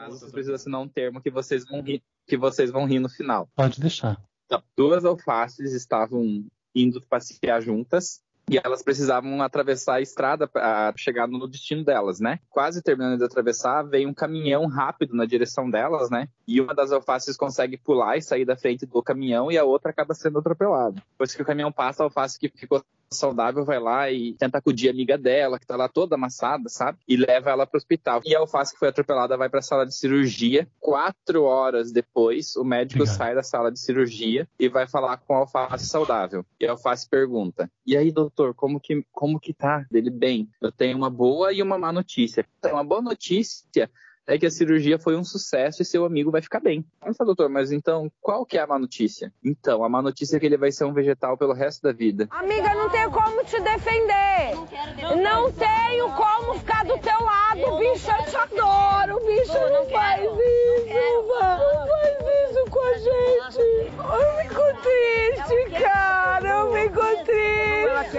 Mas você precisa assinar um termo que vocês vão rir no final. Pode deixar. Então, duas alfaces estavam indo passear juntas e elas precisavam atravessar a estrada para chegar no destino delas, né? Quase terminando de atravessar, veio um caminhão rápido na direção delas, né? E uma das alfaces consegue pular e sair da frente do caminhão e a outra acaba sendo atropelada. Depois que o caminhão passa, a alface que ficou saudável vai lá e tenta acudir a amiga dela, que tá lá toda amassada, sabe? E leva ela pro hospital. E a alface que foi atropelada vai pra sala de cirurgia. 4 horas depois, o médico sai da sala de cirurgia e vai falar com a alface saudável. E a alface pergunta: e aí, doutor, como que tá? Dele: bem, eu tenho uma boa e uma má notícia. Então, uma boa notícia é que a cirurgia foi um sucesso e seu amigo vai ficar bem. Nossa, doutor, mas então, qual que é a má notícia? Então, a má notícia é que ele vai ser um vegetal pelo resto da vida. Amiga, não tenho como te defender. Não tenho como ficar do teu lado, bicho, eu te adoro. Bicho, não faz isso, não faz isso com a gente. Eu fico triste, cara, eu fico triste.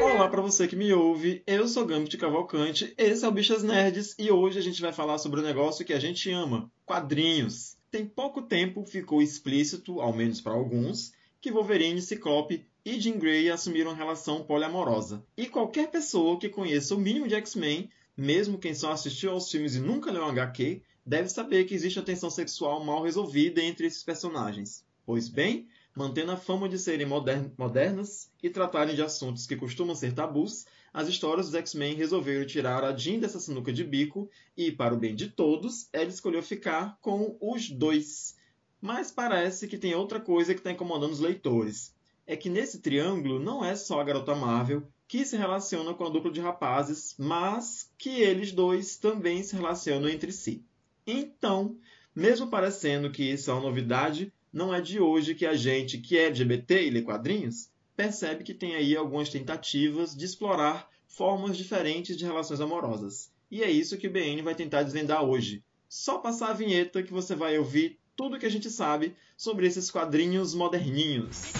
Olá pra você que me ouve, eu sou Gambit Cavalcante, esse é o Bichas Nerds, e hoje a gente vai falar sobre um negócio que a gente ama: quadrinhos. Tem pouco tempo ficou explícito, ao menos para alguns, que Wolverine, Ciclope e Jean Grey assumiram relação poliamorosa. E qualquer pessoa que conheça o mínimo de X-Men, mesmo quem só assistiu aos filmes e nunca leu um HQ, deve saber que existe a tensão sexual mal resolvida entre esses personagens. Pois bem, mantendo a fama de serem modernas e tratarem de assuntos que costumam ser tabus, as histórias dos X-Men resolveram tirar a Jean dessa sinuca de bico e, para o bem de todos, ela escolheu ficar com os dois. Mas parece que tem outra coisa que está incomodando os leitores. É que nesse triângulo não é só a garota Marvel que se relaciona com a dupla de rapazes, mas que eles dois também se relacionam entre si. Então, mesmo parecendo que isso é uma novidade, não é de hoje que a gente, que é LGBT e lê quadrinhos, percebe que tem aí algumas tentativas de explorar formas diferentes de relações amorosas. E é isso que o BN vai tentar desvendar hoje. Só passar a vinheta que você vai ouvir tudo o que a gente sabe sobre esses quadrinhos moderninhos.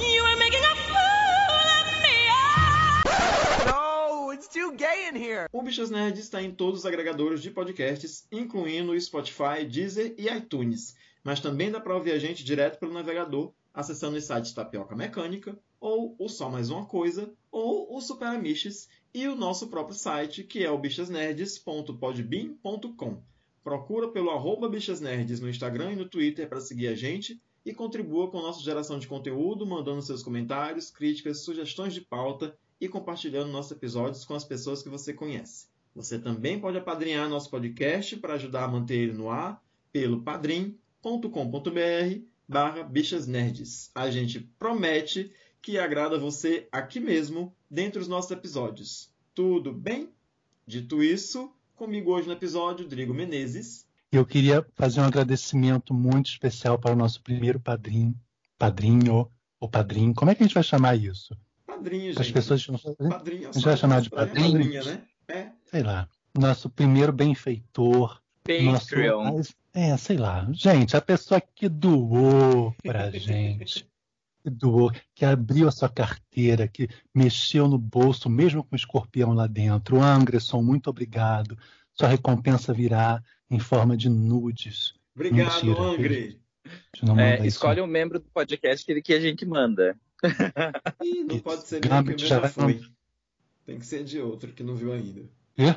You are making a fool of me. No, it's too gay in here. O Bichas Nerd está em todos os agregadores de podcasts, incluindo o Spotify, Deezer e iTunes. Mas também dá para ouvir a gente direto pelo navegador, acessando os sites Tapioca Mecânica, ou o Só Mais Uma Coisa, ou o Super Amiches, e o nosso próprio site, que é o bichasnerds.podbean.com. Procura pelo @bichasnerds no Instagram e no Twitter para seguir a gente, e contribua com a nossa geração de conteúdo, mandando seus comentários, críticas, sugestões de pauta, e compartilhando nossos episódios com as pessoas que você conhece. Você também pode apadrinhar nosso podcast para ajudar a manter ele no ar, pelo padrim.com.br/bichasnerds. A gente promete que agrada você aqui mesmo, dentro dos nossos episódios. Tudo bem? Dito isso, comigo hoje no episódio, Rodrigo Menezes. Eu queria fazer um agradecimento muito especial para o nosso primeiro padrinho. Como é que a gente vai chamar isso? Padrinho, gente. As pessoas padrinho, a gente vai chamar de padrinho? Padrinha, né? Sei lá. Nosso primeiro benfeitor. Patreon. Nosso... sei lá. Gente, a pessoa que doou pra gente, que doou, que abriu a sua carteira, que mexeu no bolso, mesmo com o escorpião lá dentro. O Anderson, muito obrigado. Sua recompensa virá em forma de nudes. Obrigado, Angre. Escolhe um membro do podcast que a gente manda. Ih, não pode ser de alguém que já foi. Tem que ser de outro que não viu ainda. É?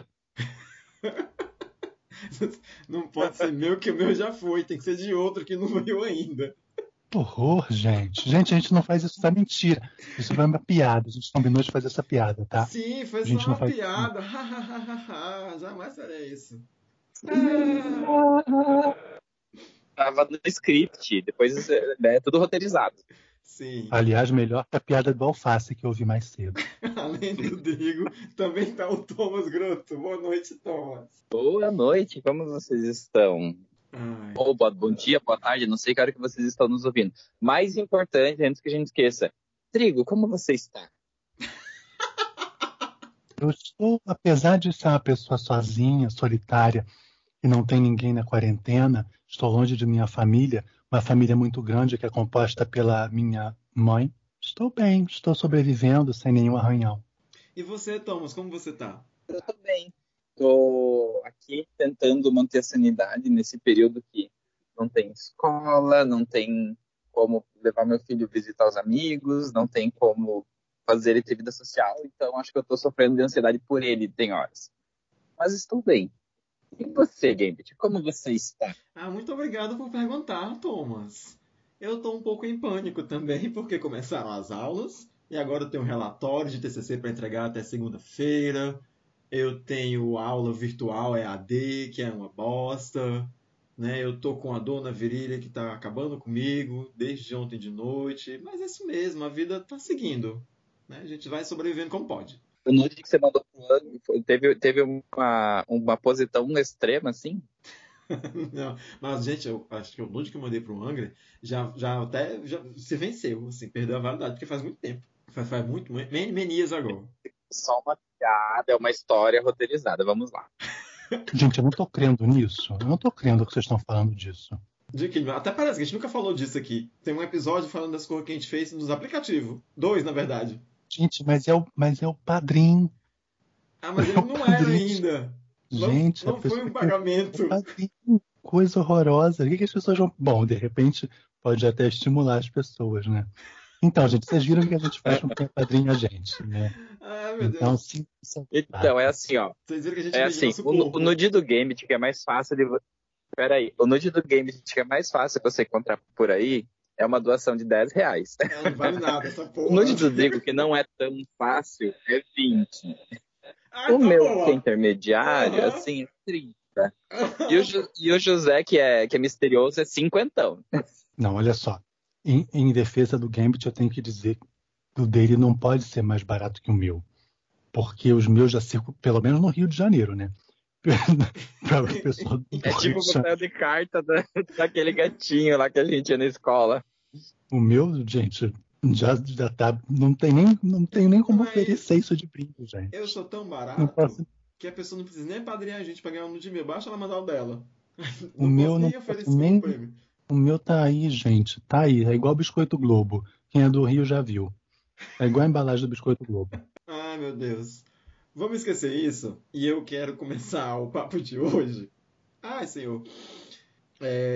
Não pode ser meu, que o meu já foi. Tem que ser de outro que não veio ainda. Horror, gente. Gente, a gente não faz isso, tá? Mentira. Isso foi uma piada. A gente combinou de fazer essa piada, tá? Sim, foi só uma piada. Jamais farei isso. Tava no script. Depois é tudo roteirizado. Sim. Aliás, melhor que a piada do alface que eu ouvi mais cedo. Além do Rodrigo, também está o Thomas Groto. Boa noite, Thomas. Boa noite, como vocês estão? Bom dia, boa tarde, não sei que hora que vocês estão nos ouvindo. Mais importante, antes que a gente esqueça: Rodrigo, como você está? Eu estou, apesar de ser uma pessoa sozinha, solitária, e não tem ninguém na quarentena, estou longe de minha família, uma família muito grande que é composta pela minha mãe. Estou bem, estou sobrevivendo sem nenhum arranhão. E você, Thomas, como você tá? Eu tô bem. tô aqui tentando manter a sanidade nesse período que não tem escola, não tem como levar meu filho visitar os amigos, não tem como fazer ele ter vida social, então acho que eu tô sofrendo de ansiedade por ele, tem horas. Mas estou bem. E você, Gambit? Como você está? Ah, muito obrigado por perguntar, Thomas. Eu tô um pouco em pânico também, porque começaram as aulas, e agora eu tenho um relatório de TCC para entregar até segunda-feira, eu tenho aula virtual EAD, que é uma bosta, né? Eu tô com a dor na virilha que tá acabando comigo desde ontem de noite, mas é isso mesmo, a vida tá seguindo, né? A gente vai sobrevivendo como pode. O nude que você mandou pro ano, teve uma posição extrema, assim? Não, mas, gente, eu acho que o nude que eu mandei pro Angra já se venceu, assim, perdeu a validade, porque faz muito tempo. Faz muito, menias agora. Só uma piada, é uma história roteirizada, vamos lá. Gente, eu não tô crendo nisso. Eu não tô crendo que vocês estão falando disso. Até parece que a gente nunca falou disso aqui. Tem um episódio falando das coisas que a gente fez nos aplicativos. 2, na verdade. Gente, mas é o padrinho. Ah, mas ele não era ainda. Gente, não foi um pagamento. Coisa horrorosa. O que as pessoas vão... Bom, de repente, pode até estimular as pessoas, né? Então, gente, vocês viram que a gente faz com quem padrinho a gente, né? Ah, meu Deus. Então, sim, então é assim, ó. Vocês viram que a gente é assim, o nude do Gambit, que é mais fácil de... Peraí, o nude do Gambit, que é mais fácil pra você encontrar por aí, é uma doação de R$10. É, não vale nada essa porra. O nude do Drigo, que não é tão fácil, é 20. Ah, o meu, boa, que é intermediário, assim, é 30. E o José, que é misterioso, é 50. Não, olha só. Em defesa do Gambit, eu tenho que dizer que o dele não pode ser mais barato que o meu. Porque os meus já circulam, pelo menos no Rio de Janeiro, né? É tipo o papel de carta daquele gatinho lá que a gente ia na escola. O meu, gente, já tá. Não tem nem como oferecer isso de brinco, gente. Eu sou tão barato que a pessoa não precisa nem padrinhar a gente pra ganhar um de meu. Baixa ela mandar o dela. O meu não oferecer um prêmio. O meu tá aí, gente. Tá aí. É igual Biscoito Globo. Quem é do Rio já viu. É igual a embalagem do Biscoito Globo. Ai, meu Deus. Vamos esquecer isso? E eu quero começar o papo de hoje. Ai, senhor.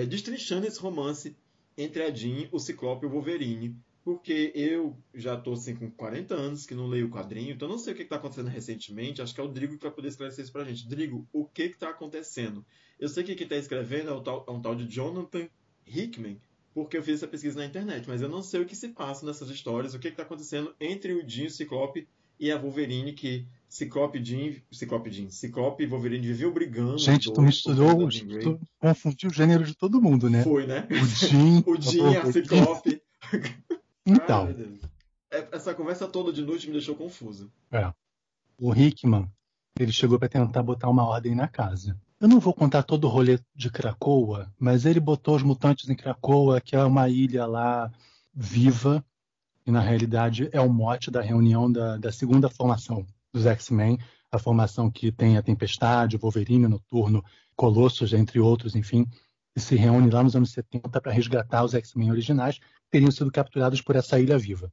Destrinchando esse romance entre a Jean, o Ciclope e o Wolverine. Porque eu já tô assim, com 40 anos, que não leio o quadrinho. Então não sei o que tá acontecendo recentemente. Acho que é o Drigo que vai poder esclarecer isso pra gente. Drigo, o que tá acontecendo? Eu sei que quem tá escrevendo é um tal de Jonathan Hickman, porque eu fiz essa pesquisa na internet. Mas eu não sei o que se passa nessas histórias. O que tá acontecendo entre o Jean, o Ciclope e a Wolverine, que... Ciclope e Wolverine viviam brigando. Gente, tu misturou, tu confundiu o gênero de todo mundo, né? Foi, né? O Jean, a Ciclope. Então. Ai, essa conversa toda de noite me deixou confuso. É. O Hickman, ele chegou pra tentar botar uma ordem na casa. Eu não vou contar todo o rolê de Krakoa, mas ele botou os mutantes em Krakoa, que é uma ilha lá viva, e na realidade é o mote da reunião da segunda formação dos X-Men, a formação que tem a Tempestade, o Wolverine, o Noturno, Colossus, entre outros, enfim, que se reúne lá nos anos 70 para resgatar os X-Men originais, que teriam sido capturados por essa ilha viva.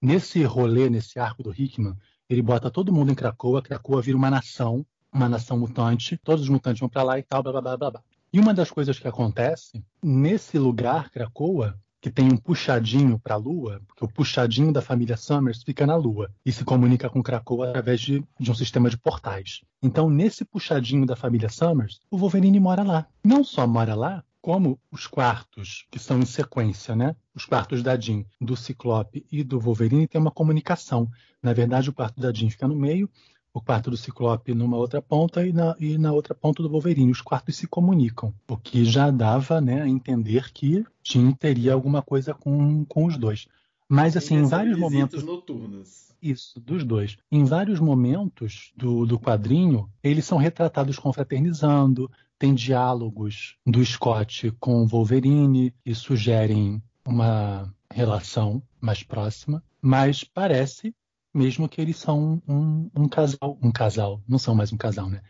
Nesse rolê, nesse arco do Hickman, ele bota todo mundo em Krakoa, Krakoa vira uma nação mutante, todos os mutantes vão para lá e tal, blá, blá, blá, blá, blá. E uma das coisas que acontece, nesse lugar, Krakoa, que tem um puxadinho para a Lua, porque o puxadinho da família Summers fica na Lua e se comunica com Krakoa através de um sistema de portais. Então, nesse puxadinho da família Summers, o Wolverine mora lá. Não só mora lá, como os quartos, que são em sequência, né? Os quartos da Jean, do Ciclope e do Wolverine têm uma comunicação. Na verdade, o quarto da Jean fica no meio, o quarto do Ciclope numa outra ponta e na outra ponta do Wolverine. Os quartos se comunicam, o que já dava, né, a entender que Jean teria alguma coisa com os dois. Mas, assim, em vários momentos... noturnas. Isso, dos dois. Em vários momentos do quadrinho, eles são retratados confraternizando, tem diálogos do Scott com o Wolverine e sugerem uma relação mais próxima, mas parece... mesmo que eles são um casal. Não são mais um casal, né?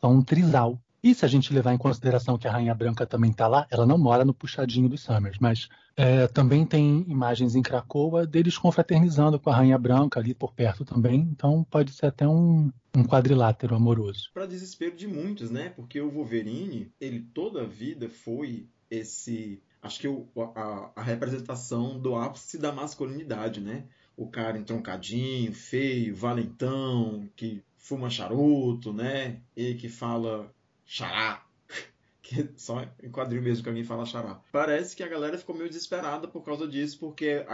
São um trisal. E se a gente levar em consideração que a Rainha Branca também está lá, ela não mora no puxadinho dos Summers, mas também tem imagens em Krakoa deles confraternizando com a Rainha Branca ali por perto também, então pode ser até um quadrilátero amoroso. Para desespero de muitos, né? Porque o Wolverine, ele toda a vida foi esse... Acho que a representação do ápice da masculinidade, né? O cara entroncadinho, feio, valentão, que fuma charuto, né? E que fala... xará, que só em quadrinho mesmo que alguém fala xará. Parece que a galera ficou meio desesperada por causa disso, porque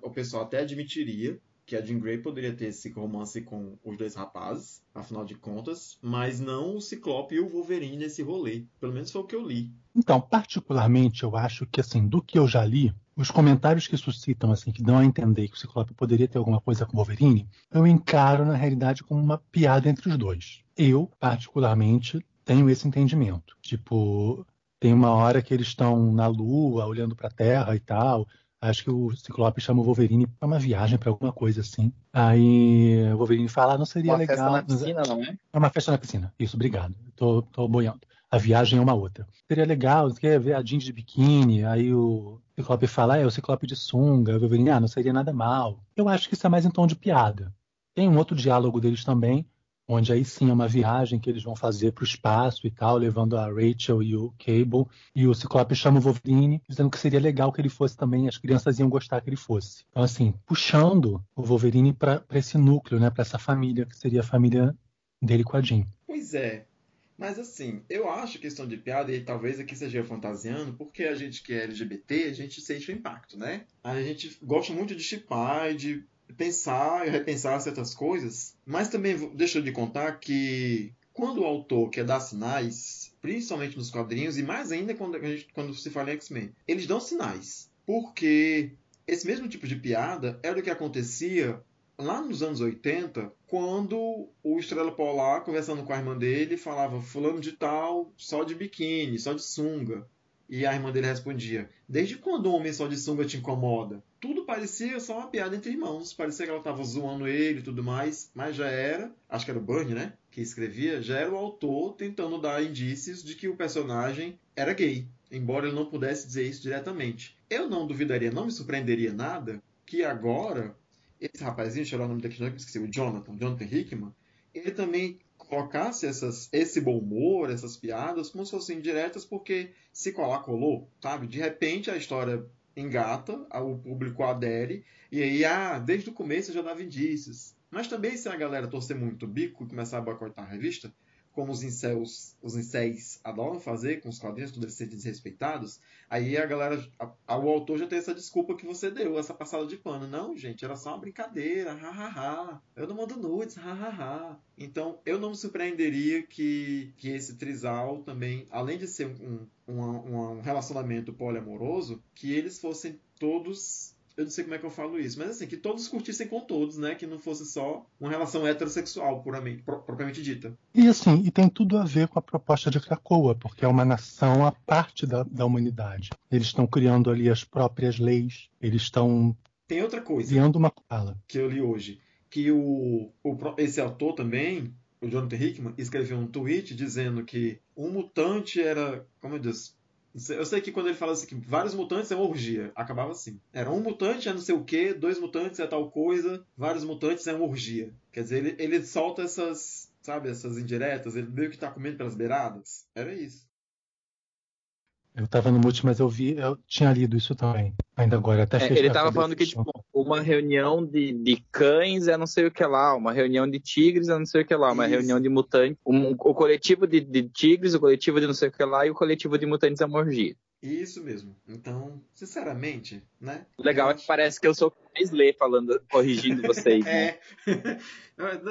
o pessoal até admitiria que a Jean Grey poderia ter esse romance com os dois rapazes, afinal de contas, mas não o Ciclope e o Wolverine nesse rolê. Pelo menos foi o que eu li. Então, particularmente, eu acho que, assim, do que eu já li, os comentários que suscitam, assim, que dão a entender que o Ciclope poderia ter alguma coisa com o Wolverine, eu encaro, na realidade, como uma piada entre os dois. Eu, particularmente... tenho esse entendimento. Tipo, tem uma hora que eles estão na Lua, olhando pra Terra e tal. Acho que o Ciclope chama o Wolverine pra uma viagem, pra alguma coisa assim. Aí o Wolverine fala, não seria uma legal... Uma festa na piscina, não é? É uma festa na piscina. Isso, obrigado. Tô boiando. A viagem é uma outra. Seria legal, você quer ver a jeans de biquíni? Aí o Ciclope fala, o Ciclope de sunga. O Wolverine, não seria nada mal. Eu acho que isso é mais em tom de piada. Tem um outro diálogo deles também, onde aí sim é uma viagem que eles vão fazer para o espaço e tal, levando a Rachel e o Cable, e o Ciclope chama o Wolverine, dizendo que seria legal que ele fosse também, as crianças iam gostar que ele fosse. Então, assim, puxando o Wolverine para esse núcleo, né, para essa família, que seria a família dele com a Jean. Pois é, mas assim, eu acho questão de piada, e talvez aqui seja fantasiando, porque a gente que é LGBT, a gente sente o impacto, né? A gente gosta muito de shippar e de... pensar e repensar certas coisas, mas também deixou de contar que quando o autor quer dar sinais, principalmente nos quadrinhos, e mais ainda quando se fala em X-Men, eles dão sinais, porque esse mesmo tipo de piada era o que acontecia lá nos anos 80, quando o Estrela Polar, conversando com a irmã dele, falava fulano de tal, só de biquíni, só de sunga. E a irmã dele respondia, desde quando um homem só de sunga te incomoda? Tudo parecia só uma piada entre irmãos. Parecia que ela estava zoando ele e tudo mais. Mas já era, acho que era o Burnie, né? Que escrevia, já era o autor tentando dar indícios de que o personagem era gay. Embora ele não pudesse dizer isso diretamente. Eu não duvidaria, não me surpreenderia nada, que agora, esse rapazinho, deixa eu olhar o nome daqui, não esqueci, o Jonathan Hickman, ele também... colocasse esse bom humor, essas piadas, como se fossem diretas, porque se colar, colou, sabe? De repente a história engata, o público adere, e aí, desde o começo já dava indícios. Mas também se a galera torcer muito o bico e começar a boicotar a revista, como os incels adoram fazer, com os quadrinhos todos eles serem desrespeitados, aí a galera, o autor já tem essa desculpa que você deu, essa passada de pano. Não, gente, era só uma brincadeira, hahaha. Eu não mando nudes, hahaha. Então, eu não me surpreenderia que esse trisal também, além de ser um relacionamento poliamoroso, que eles fossem todos... Eu não sei como é que eu falo isso, mas assim, que todos curtissem com todos, né? Que não fosse só uma relação heterossexual, propriamente dita. E assim, e tem tudo a ver com a proposta de Krakoa, porque é uma nação à parte da humanidade. Eles estão criando ali as próprias leis, eles estão... Tem outra coisa. Criando uma fala. Que eu li hoje, que esse autor também, o Jonathan Hickman, escreveu um tweet dizendo que um mutante era... Como eu disse... Eu sei que quando ele fala assim, que vários mutantes é uma orgia. Acabava assim. Era um mutante é não sei o quê, dois mutantes é tal coisa, vários mutantes é uma orgia. Quer dizer, ele solta essas, sabe, essas indiretas, ele meio que tá comendo pelas beiradas. Era isso. Eu tava no mute, mas eu tinha lido isso também. Ainda agora, até fechar. Ele tava falando que, tipo, uma reunião de cães é não sei o que lá, uma reunião de tigres é não sei o que lá, uma reunião de mutantes. O coletivo de tigres, o coletivo de não sei o que lá e o coletivo de mutantes é morgia. Isso mesmo. Então, sinceramente, né? O legal é que parece que eu sou o que mais lê falando, corrigindo vocês. Né?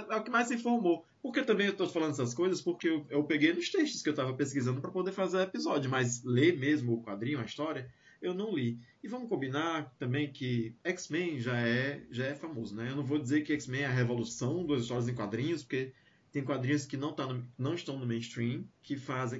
É o que mais se informou. Porque também eu estou falando essas coisas porque eu peguei nos textos que eu estava pesquisando para poder fazer o episódio, mas ler mesmo o quadrinho, a história, eu não li. E vamos combinar também que X-Men já é famoso, né? Eu não vou dizer que X-Men é a revolução das histórias em quadrinhos, porque tem quadrinhos que não estão no mainstream, que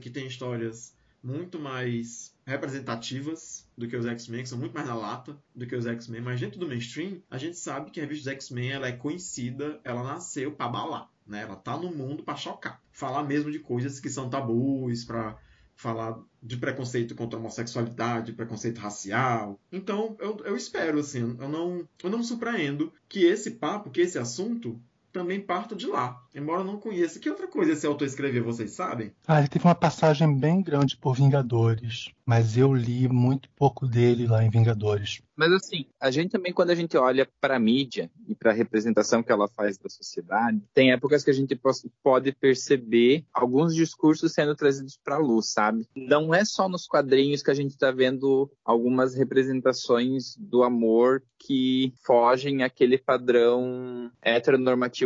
tem histórias muito mais representativas do que os X-Men, que são muito mais na lata do que os X-Men, mas dentro do mainstream, a gente sabe que a revista dos X-Men ela é conhecida, ela nasceu para balar. né? Ela tá no mundo para chocar. Falar mesmo de coisas que são tabus, para falar de preconceito contra a homossexualidade, preconceito racial. Então, eu espero, assim, eu não me surpreendo que esse papo, que esse assunto também parta de lá. Embora eu não conheça. Que outra coisa esse autor escreveu, vocês sabem? Ah, ele teve uma passagem bem grande por Vingadores, mas eu li muito pouco dele lá em Vingadores. Mas assim, a gente também, quando a gente olha para a mídia e para a representação que ela faz da sociedade, tem épocas que a gente pode perceber alguns discursos sendo trazidos para a luz, sabe? Não é só nos quadrinhos que a gente está vendo algumas representações do amor que fogem àquele padrão heteronormativo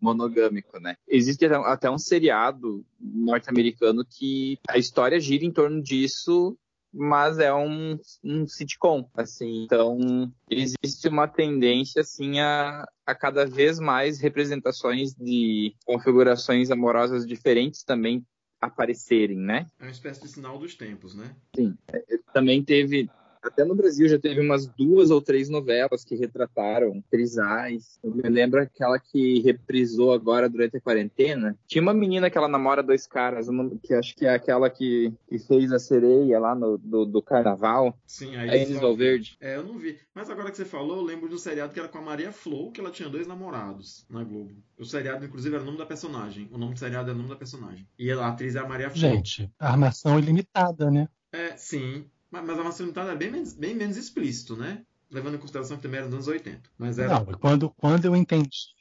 monogâmico, né? Existe até um seriado norte-americano que a história gira em torno disso, mas é um sitcom, assim. Então, existe uma tendência, assim, a cada vez mais representações de configurações amorosas diferentes também aparecerem, né? É uma espécie de sinal dos tempos, né? Sim. Também teve... Até no Brasil já teve umas 2 ou 3 novelas que retrataram trisais. Eu me lembro aquela que reprisou agora durante a quarentena. Tinha uma menina que ela namora 2 caras, que acho que é aquela que fez a sereia lá do carnaval. Sim, aí eles Valverde. É, eu não vi. Mas agora que você falou, eu lembro do seriado que era com a Maria Flor, que ela tinha 2 namorados na Globo. O seriado, inclusive, era o nome da personagem. O nome do seriado era o nome da personagem. E a atriz é a Maria Flor. Gente, armação ilimitada, né? É, sim. Mas a masculinidade era bem menos explícito, né? Levando em consideração que também era nos anos 80. Mas era... Não, quando eu entendi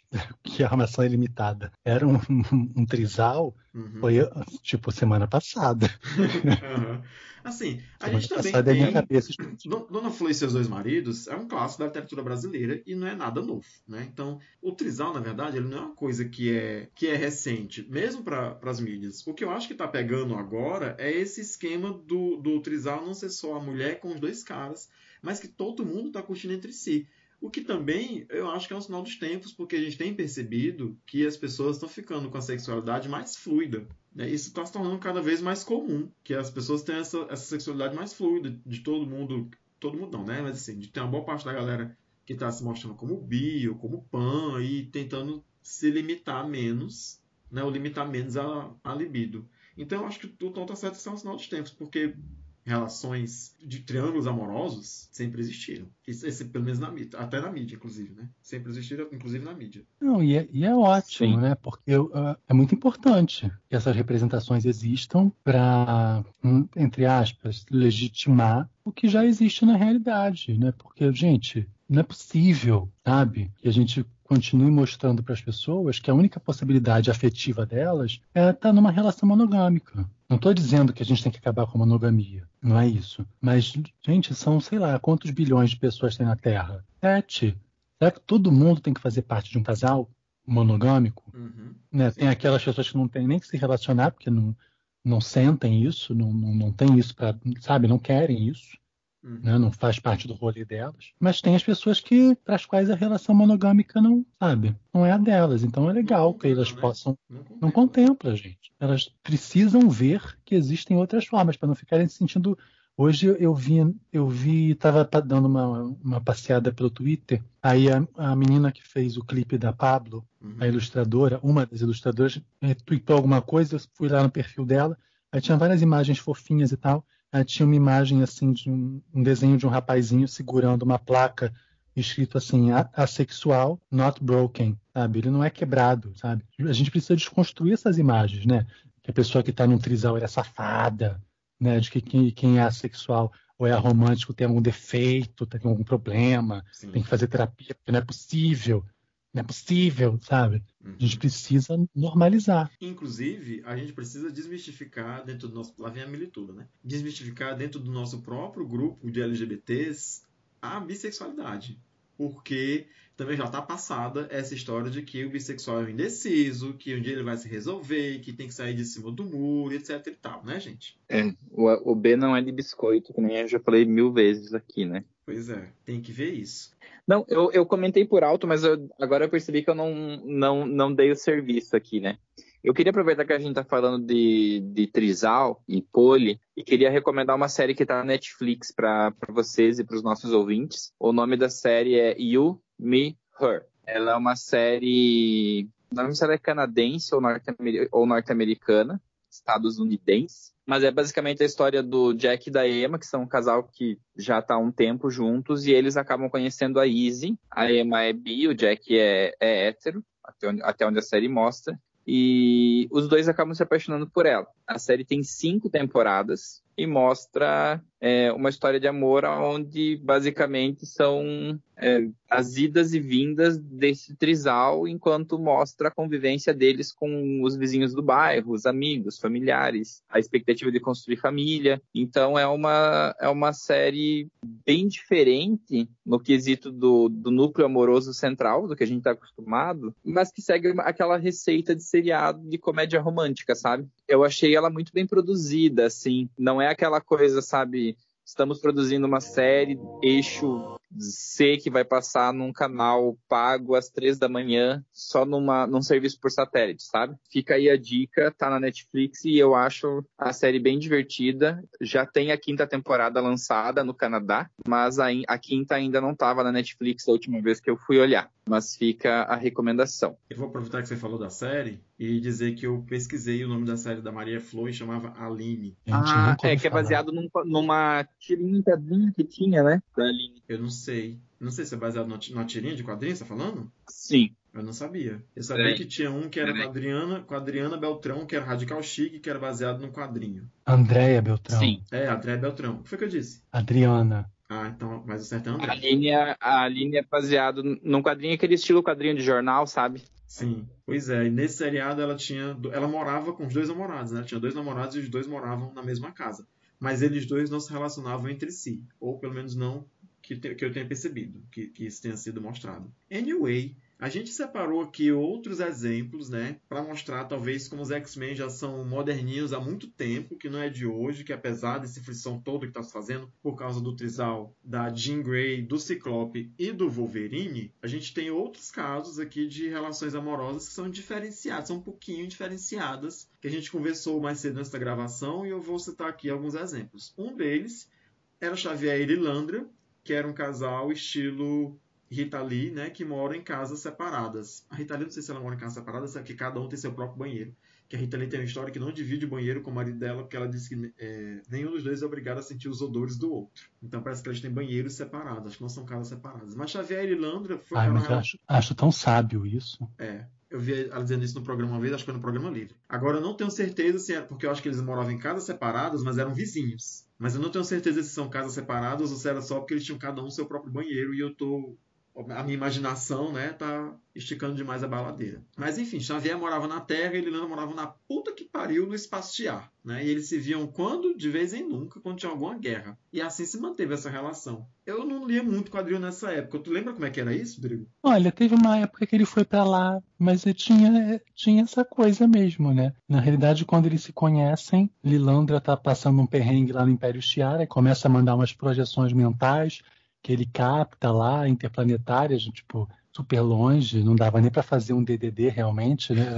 que a armação ilimitada era um trisal, foi tipo semana passada. Assim, a semana gente também tem... É minha cabeça. Dona Flor e seus 2 maridos é um clássico da literatura brasileira e não é nada novo, né? Então, o trisal, na verdade, ele não é uma coisa que é recente, mesmo para as mídias. O que eu acho que tá pegando agora é esse esquema do trisal não ser só a mulher com os 2 caras, mas que todo mundo tá curtindo entre si. O que também, eu acho que é um sinal dos tempos, porque a gente tem percebido que as pessoas estão ficando com a sexualidade mais fluida. Né? Isso está se tornando cada vez mais comum, que as pessoas têm essa sexualidade mais fluida, de todo mundo não, né? Mas assim, de ter uma boa parte da galera que está se mostrando como bi, como pan, e tentando se limitar menos, né? Ou limitar menos a libido. Então, eu acho que o tom está certo, isso é um sinal dos tempos, porque... Relações de triângulos amorosos sempre existiram. Esse, pelo menos na mídia, até na mídia, inclusive, né? Sempre existiram, inclusive na mídia. Não, e é ótimo, sim, né? Porque é muito importante que essas representações existam para, entre aspas, legitimar o que já existe na realidade, né? Porque, gente, não é possível, sabe, que a gente continue mostrando para as pessoas que a única possibilidade afetiva delas é estar numa relação monogâmica. Não estou dizendo que a gente tem que acabar com a monogamia, não é isso. Mas, gente, são, sei lá, quantos bilhões de pessoas tem na Terra? 7. Será que todo mundo tem que fazer parte de um casal monogâmico? Né? Tem aquelas pessoas que não tem nem que se relacionar, porque não sentem isso, não tem isso para, sabe, não querem isso. Né? Não faz parte do rolê delas. Mas tem as pessoas para as quais a relação monogâmica não, sabe, não é a delas. Então é legal não que elas possam... Não contempla, gente. Elas precisam ver que existem outras formas para não ficarem se sentindo... Hoje eu vi, estava dando uma passeada pelo Twitter, aí a menina que fez o clipe da Pablo, a ilustradora, uma das ilustradoras, tweetou alguma coisa, eu fui lá no perfil dela, aí tinha várias imagens fofinhas e tal. Aí tinha uma imagem assim de um desenho de um rapazinho segurando uma placa escrito assim, assexual, not broken, sabe? Ele não é quebrado, sabe? A gente precisa desconstruir essas imagens, né? Que a pessoa que está num trisal é safada, né? De que quem é assexual ou é romântico tem algum defeito, tem algum problema, sim, tem que fazer terapia, porque não é possível. Não é possível, sabe? A gente precisa normalizar. Inclusive, a gente precisa desmistificar dentro do nosso... Lá vem a milituda, né? Desmistificar dentro do nosso próprio grupo de LGBTs a bissexualidade. Porque também já está passada essa história de que o bissexual é um indeciso, que um dia ele vai se resolver, que tem que sair de cima do muro, etc e tal, né, gente? É, o B não é de biscoito, que nem eu já falei 1000 vezes aqui, né? Pois é, tem que ver isso. Não, eu comentei por alto, mas agora eu percebi que eu não dei o serviço aqui, né? Eu queria aproveitar que a gente tá falando de trisal e poli e queria recomendar uma série que tá na Netflix pra vocês e pros nossos ouvintes. O nome da série é You, Me, Her. Ela é uma série Não sei se ela é canadense ou norte-americana, estadunidense. Mas é basicamente a história do Jack e da Emma, que são um casal que já está há um tempo juntos, e eles acabam conhecendo a Izzy. A Emma é bi, o Jack é hétero, até onde a série mostra. E os dois acabam se apaixonando por ela. A série tem 5 temporadas e mostra uma história de amor onde basicamente são as idas e vindas desse trisal, enquanto mostra a convivência deles com os vizinhos do bairro, os amigos, familiares, a expectativa de construir família. Então é uma série bem diferente no quesito do núcleo amoroso central, do que a gente está acostumado, mas que segue aquela receita de seriado de comédia romântica, sabe? Eu achei ela muito bem produzida, assim. Não é aquela coisa, sabe, estamos produzindo uma série, eixo C, que vai passar num canal pago às 3 da manhã, só num serviço por satélite, sabe? Fica aí a dica, tá na Netflix e eu acho a série bem divertida. Já tem a 5ª temporada lançada no Canadá, mas a 5ª ainda não tava na Netflix a última vez que eu fui olhar. Mas fica a recomendação. Eu vou aproveitar que você falou da série e dizer que eu pesquisei o nome da série da Maria Flor e chamava Aline. Que é baseado numa tirinha que tinha, né? Da Aline. Eu não sei se é baseado na tirinha de quadrinho, você tá falando? Sim. Eu não sabia. Eu sabia que tinha um que era da Adriana, com a Adriana Beltrão, que era Radical Chic, que era baseado num quadrinho. Andréia Beltrão. Sim. Andréia Beltrão. O que foi que eu disse? Adriana. Ah, então, mas o certo é André. A linha é baseada num quadrinho, aquele estilo quadrinho de jornal, sabe? Sim, pois é. E nesse seriado ela morava com os 2 namorados, né? Tinha 2 namorados e os 2 moravam na mesma casa. Mas eles 2 não se relacionavam entre si. Ou pelo menos não que eu tenha percebido, que isso tenha sido mostrado. Anyway, a gente separou aqui outros exemplos, né? Para mostrar, talvez, como os X-Men já são moderninhos há muito tempo, que não é de hoje, que apesar desse frição todo que está se fazendo, por causa do trisal da Jean Grey, do Ciclope e do Wolverine, a gente tem outros casos aqui de relações amorosas que são diferenciadas, são um pouquinho diferenciadas, que a gente conversou mais cedo nessa gravação, e eu vou citar aqui alguns exemplos. Um deles era Xavier e Lilandra, que era um casal estilo Rita Lee, né, que moram em casas separadas. A Rita Lee, não sei se ela mora em casas separadas, é que cada um tem seu próprio banheiro. Que a Rita Lee tem uma história que não divide o banheiro com o marido dela, porque ela diz que nenhum dos dois é obrigado a sentir os odores do outro. Então parece que eles têm banheiros separados, acho que não são casas separadas. Mas Xavier e Lilandra... acho tão sábio isso. É, eu vi ela dizendo isso no programa uma vez, acho que foi no programa livre. Agora eu não tenho certeza, assim, porque eu acho que eles moravam em casas separadas, mas eram vizinhos. Mas eu não tenho certeza se são casas separadas ou se era só porque eles tinham cada um seu próprio banheiro e eu tô... A minha imaginação, né, tá esticando demais a baladeira. Mas enfim, Xavier morava na Terra e Illyana morava na puta que pariu no espaço de ar, né? E eles se viam quando? De vez em nunca, quando tinha alguma guerra. E assim se manteve essa relação. Eu não lia muito quadrinho nessa época. Tu lembra como é que era isso, Rodrigo? Olha, teve uma época que ele foi pra lá, mas tinha essa coisa mesmo, né? Na realidade, quando eles se conhecem, Lilandra tá passando um perrengue lá no Império Shi'ar e começa a mandar umas projeções mentais que ele capta lá, interplanetárias, tipo, super longe, não dava nem para fazer um DDD realmente, né?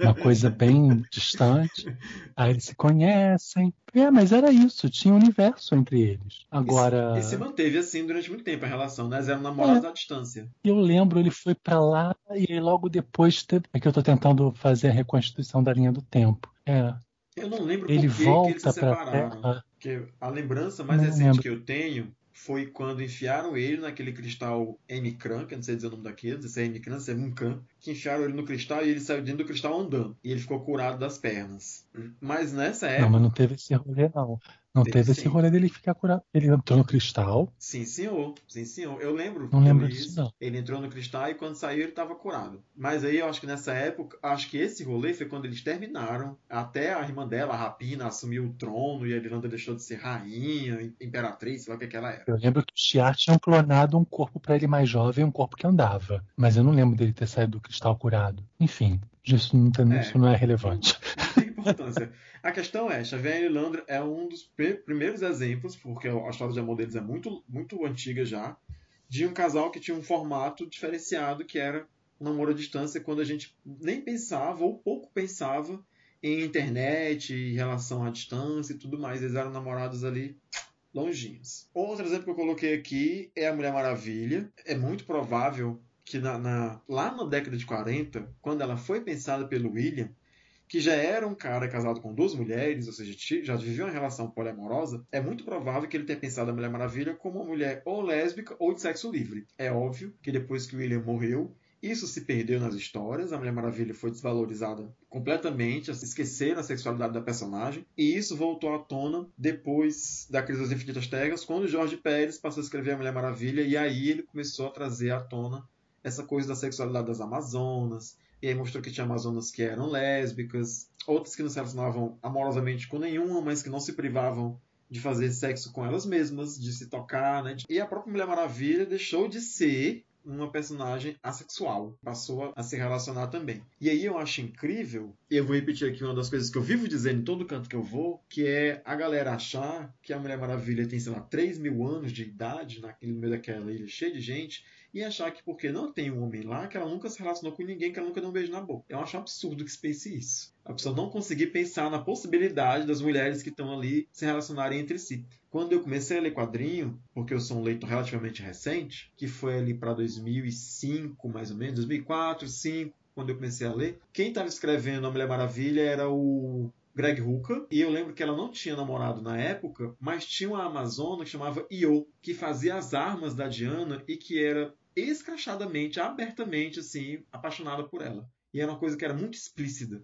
Uma coisa bem distante. Aí eles se conhecem. Mas era isso, tinha um universo entre eles. Agora... E se manteve assim durante muito tempo a relação, né? Eram namorados à distância. Eu lembro, ele foi para lá e logo depois... É que eu tô tentando fazer a reconstituição da linha do tempo. Eu não lembro por que eles se separaram. Porque a lembrança mais recente que eu tenho... foi quando enfiaram ele naquele cristal M-Cran, que eu não sei dizer o nome daquele, não sei se é M-Cran, se é M-Cran, que enfiaram ele no cristal e ele saiu dentro do cristal andando. E ele ficou curado das pernas. Mas nessa época... Não, mas não teve esse rolê, não. Não teve esse rolê dele ficar curado. Ele entrou no cristal. Sim, senhor. Eu lembro. Não lembro disso, não. Ele entrou no cristal e quando saiu ele estava curado. Mas aí eu acho que nessa época, acho que esse rolê foi quando eles terminaram. Até a irmã dela, a Rapina, assumiu o trono e a Lilandra deixou de ser rainha, imperatriz, sei lá o que ela era. Eu lembro que o Shi'ar tinham clonado um corpo para ele mais jovem, um corpo que andava. Mas eu não lembro dele ter saído do cristal curado. Enfim, isso não é relevante. A questão é, Xavier e Lilandra é um dos primeiros exemplos, porque a história de amor deles é muito, muito antiga já, de um casal que tinha um formato diferenciado, que era um namoro à distância, quando a gente nem pensava, ou pouco pensava, em internet, em relação à distância e tudo mais. Eles eram namorados ali longinhos. Outro exemplo que eu coloquei aqui é a Mulher Maravilha. É muito provável que lá na década de 40, quando ela foi pensada pelo William, que já era um cara casado com duas mulheres, ou seja, já vivia uma relação poliamorosa, é muito provável que ele tenha pensado a Mulher Maravilha como uma mulher ou lésbica ou de sexo livre. É óbvio que depois que o William morreu, isso se perdeu nas histórias, a Mulher Maravilha foi desvalorizada completamente, esqueceram a sexualidade da personagem, e isso voltou à tona depois da Crise das Infinitas Terras, quando Jorge Pérez passou a escrever a Mulher Maravilha, e aí ele começou a trazer à tona essa coisa da sexualidade das Amazonas, e aí mostrou que tinha Amazonas que eram lésbicas, outras que não se relacionavam amorosamente com nenhuma, mas que não se privavam de fazer sexo com elas mesmas, de se tocar, né? E a própria Mulher Maravilha deixou de ser uma personagem assexual, passou a se relacionar também. E aí eu acho incrível, e eu vou repetir aqui uma das coisas que eu vivo dizendo em todo canto que eu vou, que é a galera achar que a Mulher Maravilha tem, sei lá, 3 mil anos de idade, naquele meio daquela ilha cheia de gente, e achar que porque não tem um homem lá, que ela nunca se relacionou com ninguém, que ela nunca deu um beijo na boca. Eu acho absurdo que se pense isso. A pessoa não conseguir pensar na possibilidade das mulheres que estão ali se relacionarem entre si. Quando eu comecei a ler quadrinho, porque eu sou um leitor relativamente recente, que foi ali para 2005, mais ou menos, 2004, 2005, quando eu comecei a ler, quem estava escrevendo A Mulher Maravilha era o Greg Hooker, e eu lembro que ela não tinha namorado na época, mas tinha uma amazona que chamava Io, que fazia as armas da Diana e que era escrachadamente, abertamente, assim, apaixonada por ela. E era uma coisa que era muito explícita,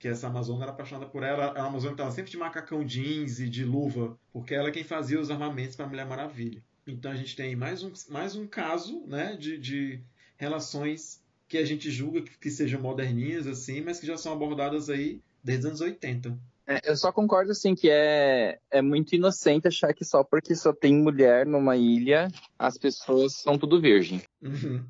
que essa amazona era apaixonada por ela, era uma amazona que estava sempre de macacão jeans e de luva, porque ela é quem fazia os armamentos para a Mulher Maravilha. Então a gente tem mais um caso, né, de relações que a gente julga que sejam moderninhas, assim, mas que já são abordadas aí desde os anos 80. Eu só concordo, assim, que é muito inocente achar que só porque só tem mulher numa ilha, as pessoas são tudo virgem. Uhum.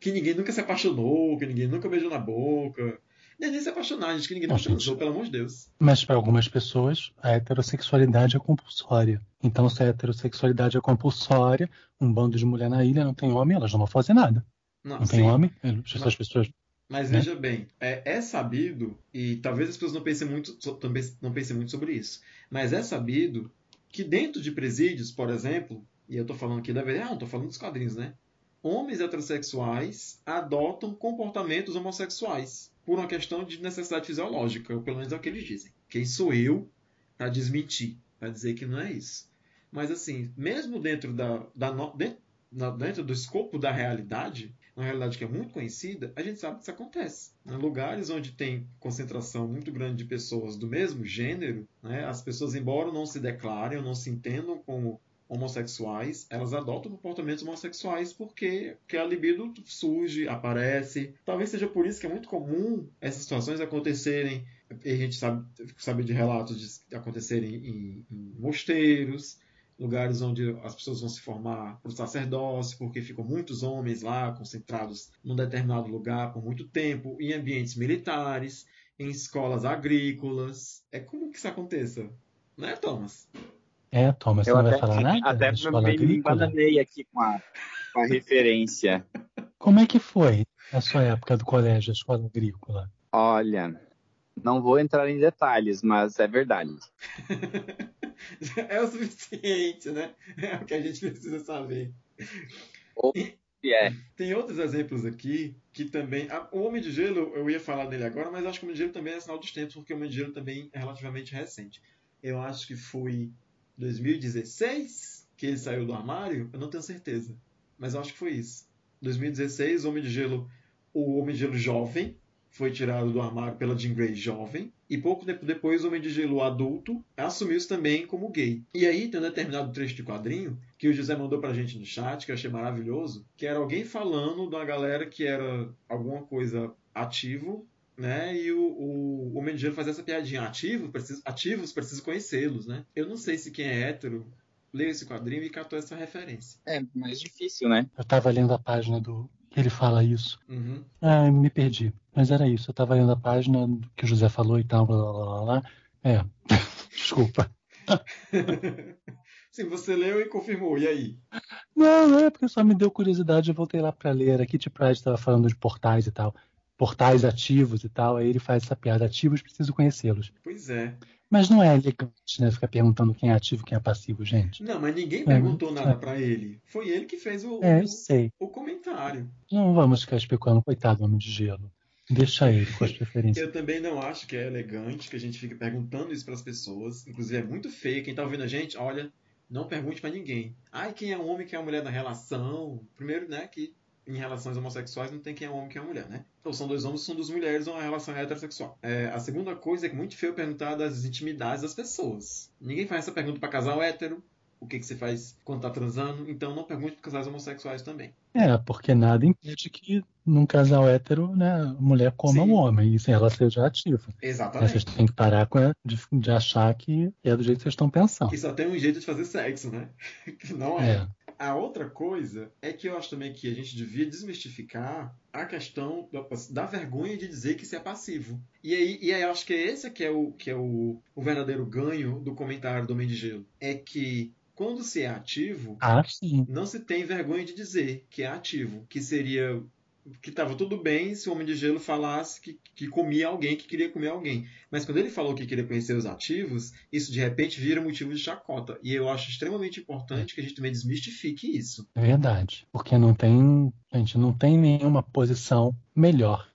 Que ninguém nunca se apaixonou, que ninguém nunca beijou na boca. Nem se apaixonar, gente, que ninguém se apaixonou, pelo amor de Deus. Mas para algumas pessoas, a heterossexualidade é compulsória. Então, se a heterossexualidade é compulsória, um bando de mulher na ilha não tem homem, elas não vão fazer nada. Não tem homem, essas pessoas... Mas veja bem, é sabido, e talvez as pessoas não pensem muito sobre isso, mas é sabido que dentro de presídios, por exemplo, e eu estou falando aqui da verdade, estou falando dos quadrinhos, né? Homens heterossexuais adotam comportamentos homossexuais por uma questão de necessidade fisiológica, ou pelo menos é o que eles dizem. Quem sou eu para desmentir, para dizer que não é isso? Mas assim, mesmo dentro do escopo da realidade, uma realidade que é muito conhecida, a gente sabe que isso acontece. Em lugares onde tem concentração muito grande de pessoas do mesmo gênero, né, as pessoas, embora não se declarem ou não se entendam como homossexuais, elas adotam comportamentos homossexuais porque a libido surge, aparece. Talvez seja por isso que é muito comum essas situações acontecerem, a gente sabe de relatos de acontecerem em mosteiros, lugares onde as pessoas vão se formar para o sacerdócio, porque ficam muitos homens lá concentrados num determinado lugar por muito tempo, em ambientes militares, em escolas agrícolas. É como que isso aconteça? Não é, Thomas? É, Thomas, você não vai falar nada? Até também me embananei aqui com a referência. Como é que foi a sua época do colégio, a escola agrícola? Olha, não vou entrar em detalhes, mas é verdade. É o suficiente, né? É o que a gente precisa saber. Tem outros exemplos aqui que também... O Homem de Gelo, eu ia falar dele agora, mas acho que o Homem de Gelo também é sinal dos tempos, porque o Homem de Gelo também é relativamente recente. Eu acho que foi 2016 que ele saiu do armário, eu não tenho certeza, mas eu acho que foi isso. 2016, o Homem de Gelo jovem foi tirado do armário pela Jean Grey jovem, e pouco tempo depois o Homem de Gelo adulto assumiu-se também como gay. E aí tem um determinado trecho de quadrinho que o José mandou pra gente no chat, que eu achei maravilhoso, que era alguém falando da galera que era alguma coisa ativo, né? E o Homem de Gelo faz essa piadinha, ativos, preciso conhecê-los, né? Eu não sei se quem é hétero leu esse quadrinho e catou essa referência. É mais difícil, né? Eu tava lendo a página do... Ele fala isso. Uhum. Ah, me perdi. Mas era isso. Eu tava lendo a página que o José falou e tal, blá, blá, blá, blá. É. Desculpa. Sim, você leu e confirmou. E aí? Não, é porque só me deu curiosidade. Eu voltei lá pra ler. A Kitty Pryde tava falando de portais e tal. Portais ativos e tal. Aí ele faz essa piada. Ativos, preciso conhecê-los. Pois é. Mas não é elegante, né? Ficar perguntando quem é ativo e quem é passivo, gente. Não, mas ninguém perguntou nada pra ele. Foi ele que fez o comentário. Não vamos ficar especulando, coitado, homem de gelo. Deixa ele com as preferências. Eu também não acho que é elegante que a gente fique perguntando isso pras pessoas. Inclusive é muito feio. Quem tá ouvindo a gente, olha, não pergunte pra ninguém. Ai, quem é o homem, quem é a mulher na relação? Primeiro, né, que em relações homossexuais não tem quem é homem, quem é mulher, né? Ou são dois homens, são duas mulheres, ou uma relação heterossexual. A segunda coisa é que é muito feio perguntar das intimidades das pessoas. Ninguém faz essa pergunta pra casal hétero. O que você faz quando tá transando? Então não pergunte para casais homossexuais também. Porque nada impede que num casal hétero, né, a mulher coma um homem, e sem ela seja ativa. Exatamente. Vocês têm que parar de achar que é do jeito que vocês estão pensando. E só tem um jeito de fazer sexo, né? Que não é. A outra coisa é que eu acho também que a gente devia desmistificar a questão da vergonha de dizer que isso é passivo. E aí eu acho que esse que é o verdadeiro ganho do comentário do Homem de Gelo. É que quando se é ativo, não se tem vergonha de dizer que é ativo. Que seria... que estava tudo bem se o Homem de Gelo falasse que comia alguém, que queria comer alguém. Mas quando ele falou que queria conhecer os ativos, isso de repente vira motivo de chacota. E eu acho extremamente importante que a gente também desmistifique isso. É verdade. Porque a gente não tem nenhuma posição melhor.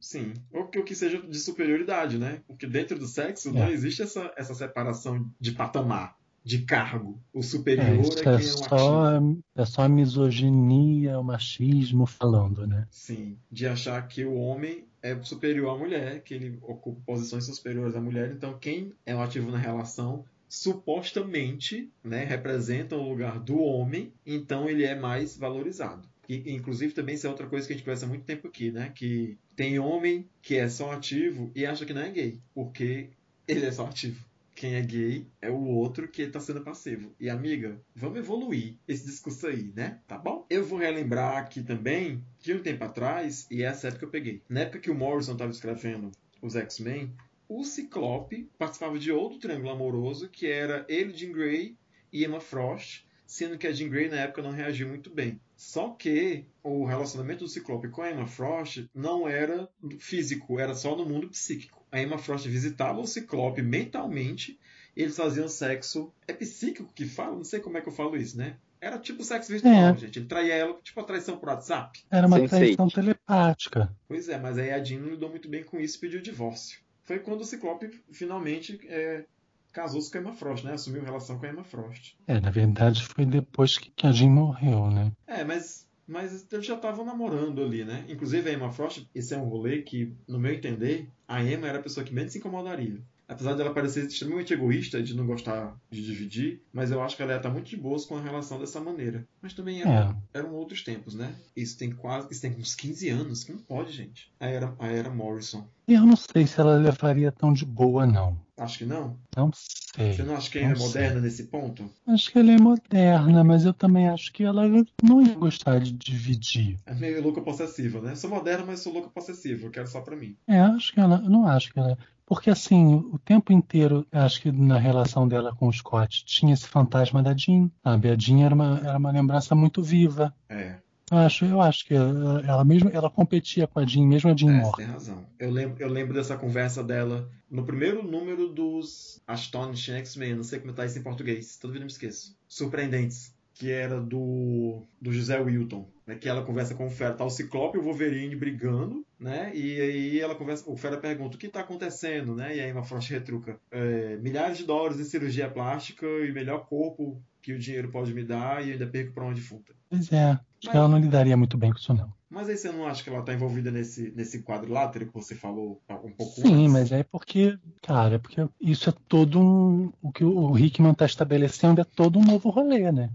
Sim. Ou que seja de superioridade, né? Porque dentro do sexo não existe essa separação de patamar, de cargo. O superior é quem é um ativo. É só a misoginia, o machismo falando, né? Sim, de achar que o homem é superior à mulher, que ele ocupa posições superiores à mulher. Então quem é um ativo na relação, supostamente, né, representa o lugar do homem, então ele é mais valorizado. E, inclusive, também isso é outra coisa que a gente conversa há muito tempo aqui, né? Que tem homem que é só ativo e acha que não é gay, porque ele é só ativo. Quem é gay é o outro que tá sendo passivo. E, amiga, vamos evoluir esse discurso aí, né? Tá bom? Eu vou relembrar aqui também que um tempo atrás, e essa época eu peguei, na época que o Morrison tava escrevendo os X-Men, o Ciclope participava de outro triângulo amoroso, que era ele, Jean Grey e Emma Frost, sendo que a Jean Grey na época não reagiu muito bem. Só que o relacionamento do Ciclope com a Emma Frost não era físico, era só no mundo psíquico. A Emma Frost visitava o Ciclope mentalmente, e eles faziam sexo... É psíquico que fala? Não sei como é que eu falo isso, né? Era tipo sexo virtual, gente. Ele traía ela, tipo a traição por WhatsApp. Era uma traição telepática. Pois é, mas aí a Jean não lidou muito bem com isso e pediu divórcio. Foi quando o Ciclope finalmente... casou-se com a Emma Frost, né? Assumiu relação com a Emma Frost. Na verdade foi depois que a Jean morreu, né? Mas eles já estavam namorando ali, né? Inclusive a Emma Frost, esse é um rolê que, no meu entender, a Emma era a pessoa que menos se incomodaria. Apesar dela parecer extremamente egoísta, de não gostar de dividir, mas eu acho que ela ia estar muito de boas com a relação dessa maneira. Mas também eram outros tempos, né? Isso tem uns 15 anos, que não pode, gente. A era Morrison. E eu não sei se ela levaria tão de boa, não. Acho que não? Não sei. Você não acha que ela é moderna nesse ponto? Acho que ela é moderna, mas eu também acho que ela não ia gostar de dividir. É meio louca possessiva, né? Sou moderna, mas sou louca possessiva. Eu quero só pra mim. Não acho que ela... Porque, assim, o tempo inteiro, acho que na relação dela com o Scott, tinha esse fantasma da Jean, sabe? A Jean era uma lembrança muito viva. Eu acho que ela competia com a Jean, mesmo a Jean morta. Você tem razão. Eu lembro dessa conversa dela no primeiro número dos Astonishing X-Men, não sei como tá isso em português, todo vídeo eu me esqueço. Surpreendentes, que era do José Wilton, né? Que ela conversa com o Fera, tá o Ciclope e o Wolverine brigando, né? E aí ela conversa, o Fera pergunta, o que tá acontecendo, né? E aí uma Frost retruca, milhares de dólares em cirurgia plástica e melhor corpo que o dinheiro pode me dar e ainda perco pra onde futa. Pois é, acho que ela não lidaria muito bem com isso, não. Mas aí você não acha que ela tá envolvida nesse quadrilátero que você falou um pouco antes? Sim, mas é porque, cara, isso é o que o Hickman tá estabelecendo é todo um novo rolê, né?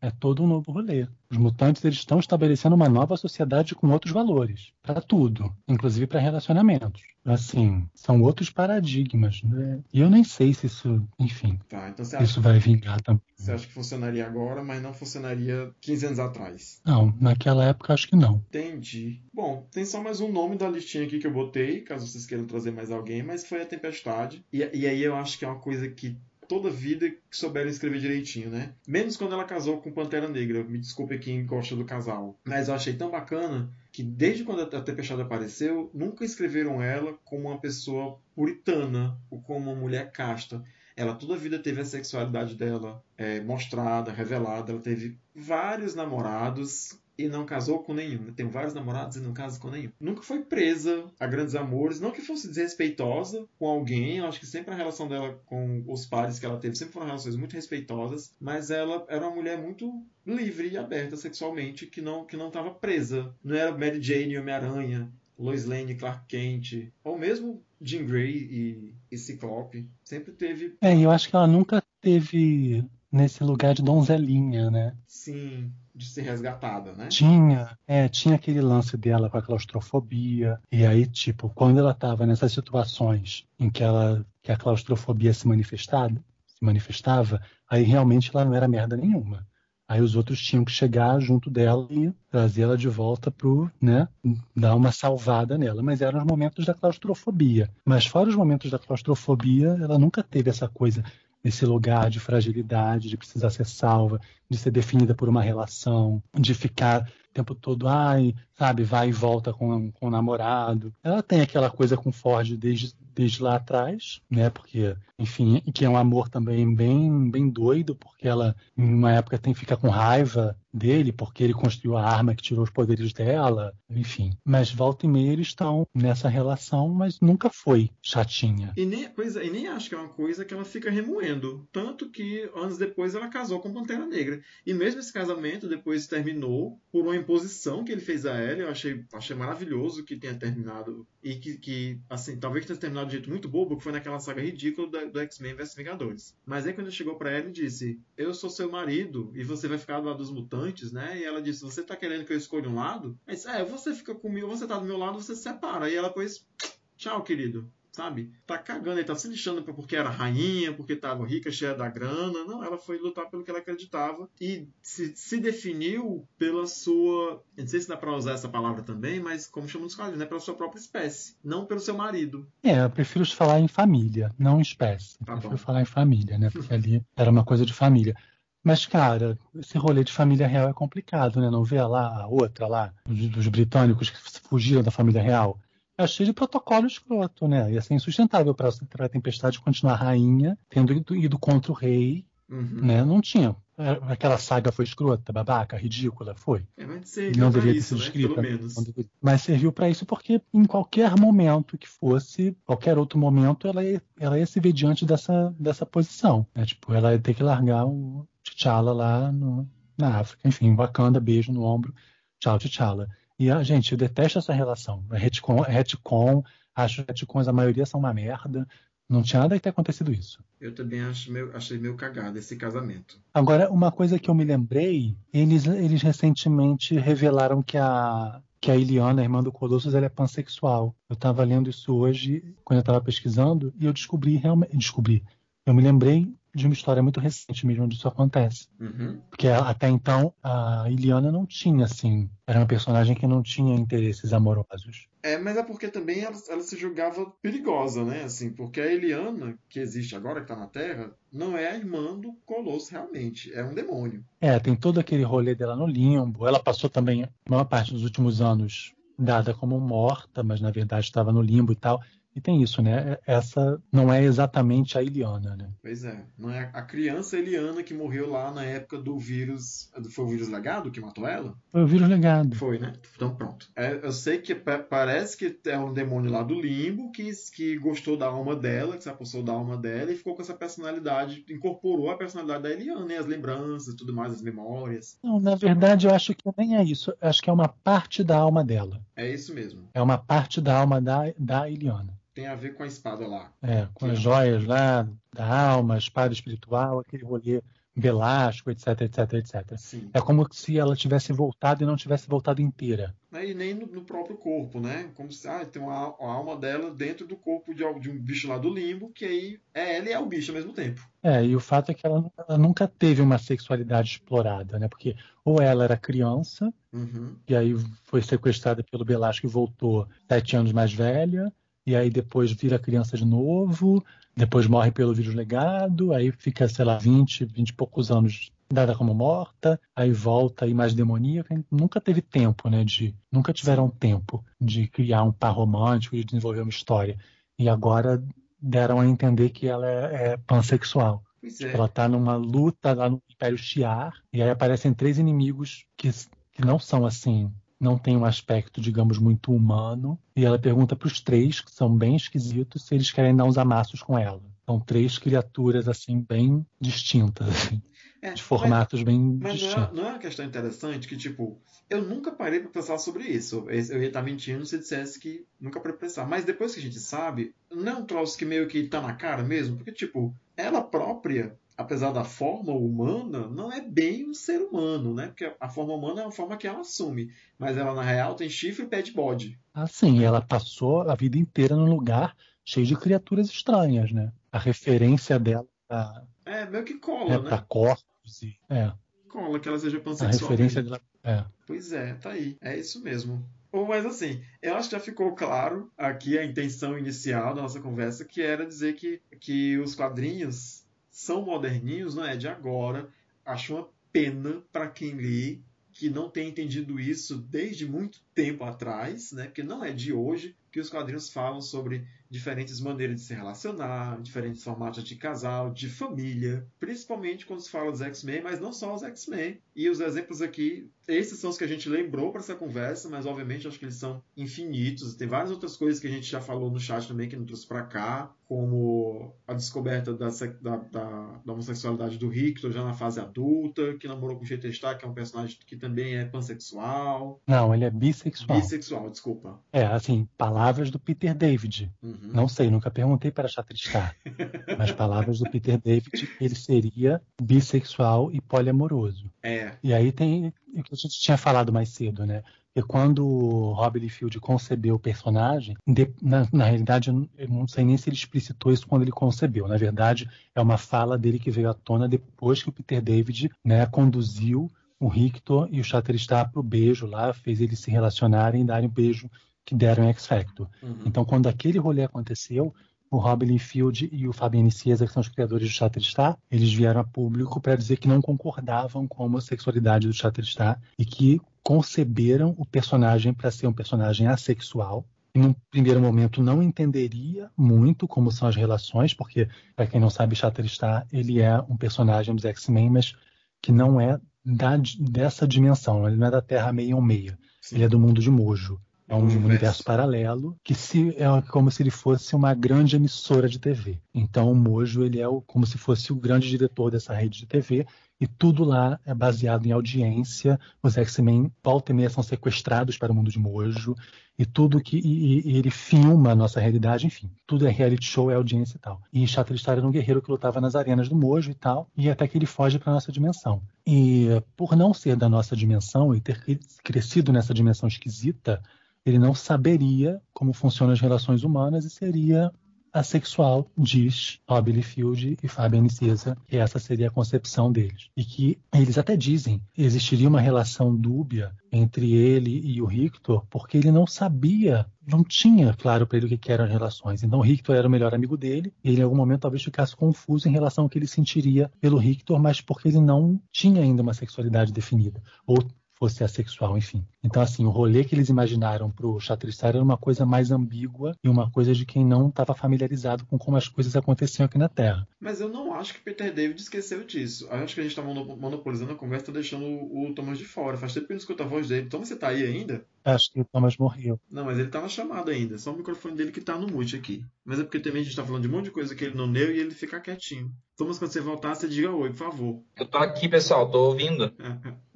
É todo um novo rolê. Os mutantes, eles estão estabelecendo uma nova sociedade com outros valores, para tudo, inclusive para relacionamentos. Assim, são outros paradigmas, né? E eu nem sei se isso, enfim, então isso vai vingar também. Você acha que funcionaria agora, mas não funcionaria 15 anos atrás? Não, naquela época acho que não. Entendi. Bom, tem só mais um nome da listinha aqui que eu botei, caso vocês queiram trazer mais alguém, mas foi a Tempestade. E aí eu acho que é uma coisa que toda vida que souberam escrever direitinho, né? Menos quando ela casou com Pantera Negra. Me desculpe quem gosta do casal. Mas eu achei tão bacana que desde quando a Tempestade apareceu, nunca escreveram ela como uma pessoa puritana ou como uma mulher casta. Ela toda a vida teve a sexualidade dela mostrada, revelada. Ela teve vários namorados e não casou com nenhum. Tem vários namorados e não casa com nenhum. Nunca foi presa a grandes amores. Não que fosse desrespeitosa com alguém. Eu acho que sempre a relação dela com os pares que ela teve sempre foram relações muito respeitosas. Mas ela era uma mulher muito livre e aberta sexualmente, que não estava presa. Não era Mary Jane e Homem-Aranha, Lois Lane e Clark Kent, ou mesmo Jean Grey e Ciclope. Sempre teve... eu acho que ela nunca teve nesse lugar de donzelinha, né? Sim, de ser resgatada, né? Tinha aquele lance dela com a claustrofobia. E aí, quando ela tava nessas situações em que a claustrofobia se manifestava, aí realmente ela não era merda nenhuma. Aí os outros tinham que chegar junto dela e trazê-la de volta dar uma salvada nela. Mas eram os momentos da claustrofobia. Mas fora os momentos da claustrofobia, ela nunca teve essa coisa, esse lugar de fragilidade, de precisar ser salva, de ser definida por uma relação, de ficar o tempo todo, vai e volta com o namorado. Ela tem aquela coisa com Ford desde lá atrás, né? Porque, enfim, que é um amor também bem, bem doido, porque ela, em uma época, tem que ficar com raiva dele, porque ele construiu a arma que tirou os poderes dela, enfim. Mas volta e meia eles estão nessa relação, mas nunca foi chatinha. E nem acho que é uma coisa que ela fica remoendo. Tanto que, anos depois, ela casou com Pantera Negra. E mesmo esse casamento depois terminou por uma imposição que ele fez a ela. Eu achei maravilhoso que tenha terminado. E que assim, talvez tenha terminado de um jeito muito bobo, que foi naquela saga ridícula do X-Men vs Vingadores. Mas aí quando ele chegou pra ela e disse: eu sou seu marido e você vai ficar do lado dos mutantes, né? E ela disse: você tá querendo que eu escolha um lado? Aí disse: você fica comigo, você tá do meu lado, você se separa. E ela, pois, tchau, querido. Sabe? Tá cagando, ele tá se lixando porque era rainha, porque tava rica, cheia da grana. Não, ela foi lutar pelo que ela acreditava e se definiu pela sua... não sei se dá pra usar essa palavra também, mas como chamam os caras, né? Pela sua própria espécie, não pelo seu marido. Eu prefiro falar em família, não espécie. Eu prefiro falar em família, né? Porque ali era uma coisa de família. Mas, cara, esse rolê de família real é complicado, né? Não vê a outra lá, dos britânicos que fugiram da família real? É cheio de protocolo escroto, né? E assim, insustentável para a Tempestade continuar rainha, tendo ido contra o rei, né? Não tinha. Aquela saga foi escrota, babaca, ridícula, foi. Mas serviu não deveria isso, ter sido escrita. Né? Mas serviu para isso porque em qualquer momento que fosse, qualquer outro momento, ela ia se ver diante dessa posição. Né? Ela ia ter que largar o T'Challa lá na África. Enfim, Wakanda, beijo no ombro, tchau, T'Challa. E, gente, eu detesto essa relação. Retcon, acho que retcons, a maioria são uma merda. Não tinha nada que ter acontecido isso. Eu também achei meio cagado esse casamento. Agora, uma coisa que eu me lembrei, eles recentemente revelaram que a Illyana, a irmã do Colossus, ela é pansexual. Eu estava lendo isso hoje, quando eu estava pesquisando, e eu descobri. Eu me lembrei de uma história muito recente mesmo onde isso acontece. Porque até então a Illyana não tinha, assim... era uma personagem que não tinha interesses amorosos. Mas é porque também ela se julgava perigosa, né? Assim, porque a Illyana, que existe agora, que tá na Terra, não é a irmã do Colossus realmente. É um demônio. Tem todo aquele rolê dela no limbo. Ela passou também, a maior parte dos últimos anos, dada como morta, mas na verdade estava no limbo e tal... E tem isso, né? Essa não é exatamente a Illyana, né? Pois é. Não é a criança Illyana que morreu lá na época do vírus... Foi o vírus legado que matou ela? Foi o vírus legado. Foi, né? Então pronto. Eu sei que parece que é um demônio lá do limbo que gostou da alma dela, que se apossou da alma dela e ficou com essa personalidade, incorporou a personalidade da Illyana, né? As lembranças, tudo mais, as memórias. Não, na verdade eu acho que nem é isso. Eu acho que é uma parte da alma dela. É isso mesmo. É uma parte da alma da Illyana. Tem a ver com a espada lá. Com as joias lá, da alma, a espada espiritual, aquele rolê Velasco, etc. Sim. É como se ela tivesse voltado e não tivesse voltado inteira. E nem no próprio corpo, né? Como se tem a alma dela dentro do corpo de um bicho lá do limbo, que aí é ela e é o bicho ao mesmo tempo. E o fato é que ela nunca teve uma sexualidade explorada, né? Porque ou ela era criança, e aí foi sequestrada pelo Velasco e voltou 7 anos mais velha, e aí depois vira criança de novo, depois morre pelo vírus legado, aí fica, 20 e poucos anos dada como morta, aí volta a imagem demoníaca. Nunca teve tempo, né? Nunca tiveram tempo de criar um par romântico, de desenvolver uma história. E agora deram a entender que ela é pansexual. Pois é. Ela tá numa luta lá no Império Shi'ar, e aí aparecem três inimigos que não são assim, não tem um aspecto, digamos, muito humano. E ela pergunta para os três, que são bem esquisitos, se eles querem dar uns amassos com ela. São três criaturas, assim, bem distintas, assim. De formatos bem distintos. Mas não é uma questão interessante que, tipo, eu nunca parei para pensar sobre isso. Eu ia estar mentindo se dissesse que nunca parei para pensar. Mas depois que a gente sabe, não é um troço que meio que tá na cara mesmo? Porque, tipo, ela própria, apesar da forma humana, não é bem um ser humano, né? Porque a forma humana é uma forma que ela assume. Mas ela, na real, tem chifre e pé de bode. Ah, sim. Ela passou a vida inteira num lugar cheio de criaturas estranhas, né? A referência dela meio que cola, né? Pra corpos e... Cola, que ela seja pansexual. A referência dela... Pois é, tá aí. É isso mesmo. Mas assim, eu acho que já ficou claro aqui a intenção inicial da nossa conversa, que era dizer que os quadrinhos são moderninhos, não é de agora. Acho uma pena pra quem lê que não tem entendido isso desde muito tempo atrás, né? Porque não é de hoje que os quadrinhos falam sobre diferentes maneiras de se relacionar, diferentes formatos de casal, de família, principalmente quando se fala dos X-Men, mas não só os X-Men. E os exemplos aqui, esses são os que a gente lembrou para essa conversa, mas obviamente acho que eles são infinitos. Tem várias outras coisas que a gente já falou no chat também que não trouxe para cá, como a descoberta da homossexualidade do Rictor já na fase adulta, que namorou com o Shatterstar, que é um personagem que também é pansexual. Não, ele é bissexual. Bissexual, desculpa. Assim, palavras do Peter David. Uhum. Não sei, nunca perguntei para Shatterstar. Mas palavras do Peter David, ele seria bissexual e poliamoroso. E aí tem o que a gente tinha falado mais cedo, né? E quando o Rob Liefeld concebeu o personagem, na realidade, eu não sei nem se ele explicitou isso quando ele concebeu. Na verdade, é uma fala dele que veio à tona depois que o Peter David, né, conduziu o Rictor e o Shatterstar para o beijo lá, fez eles se relacionarem e darem um beijo que deram em X-Factor. Uhum. Então, quando aquele rolê aconteceu, o Rob Liefeld e o Fabienne Cieza, que são os criadores do Shatterstar, eles vieram a público para dizer que não concordavam com a homossexualidade do Shatterstar e que conceberam o personagem para ser um personagem assexual. Em um primeiro momento não entenderia muito como são as relações, porque, para quem não sabe, Shatterstar, ele é um personagem dos X-Men, mas que não é dessa dimensão, ele não é da Terra 616, ele é do mundo de Mojo. É um universo paralelo, que é como se ele fosse uma grande emissora de TV. Então o Mojo, ele é como se fosse o grande diretor dessa rede de TV, e tudo lá é baseado em audiência. Os X-Men, volta e meia, são sequestrados para o mundo de Mojo, e tudo que... E ele filma a nossa realidade, enfim. Tudo é reality show, é audiência e tal. E Shatterstar era um guerreiro que lutava nas arenas do Mojo e tal, e até que ele foge para a nossa dimensão. E por não ser da nossa dimensão, e ter crescido nessa dimensão esquisita, ele não saberia como funcionam as relações humanas e seria assexual, diz Rob Liefeld e Fabienne Cieza, que essa seria a concepção deles. E que eles até dizem que existiria uma relação dúbia entre ele e o Rictor, porque ele não sabia, não tinha claro para ele o que eram as relações. Então o Rictor era o melhor amigo dele, e ele em algum momento talvez ficasse confuso em relação ao que ele sentiria pelo Rictor, mas porque ele não tinha ainda uma sexualidade definida, ou ser assexual, enfim. Então, assim, o rolê que eles imaginaram pro Shatterstar era uma coisa mais ambígua e uma coisa de quem não estava familiarizado com como as coisas aconteciam aqui na Terra. Mas eu não acho que Peter David esqueceu disso. Eu acho que a gente tá monopolizando a conversa, deixando o Thomas de fora. Faz tempo que eu não escuto a voz dele. Thomas, você tá aí ainda? Acho que o Thomas morreu. Não, mas ele tá na chamada ainda. Só o microfone dele que tá no mute aqui. Mas é porque também a gente tá falando de um monte de coisa que ele não leu e ele fica quietinho. Thomas, quando você voltar, você diga oi, por favor. Eu tô aqui, pessoal. Tô ouvindo.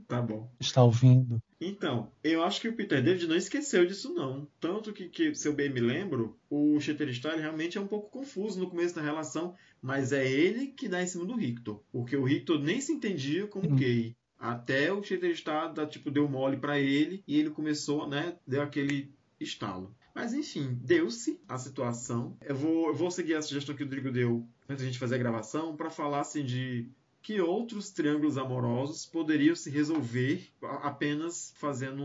Tá bom. Está ouvindo. Então, eu acho que o Peter David não esqueceu disso, não. Tanto que se eu bem me lembro, o Shatterstar realmente é um pouco confuso no começo da relação, mas é ele que dá em cima do Rictor. Porque o Rictor nem se entendia como gay. Até o Shatterstar deu mole pra ele e ele começou, né, deu aquele estalo. Mas enfim, deu-se a situação. Eu vou seguir a sugestão que o Rodrigo deu antes da gente fazer a gravação, pra falar assim de que outros triângulos amorosos poderiam se resolver apenas fazendo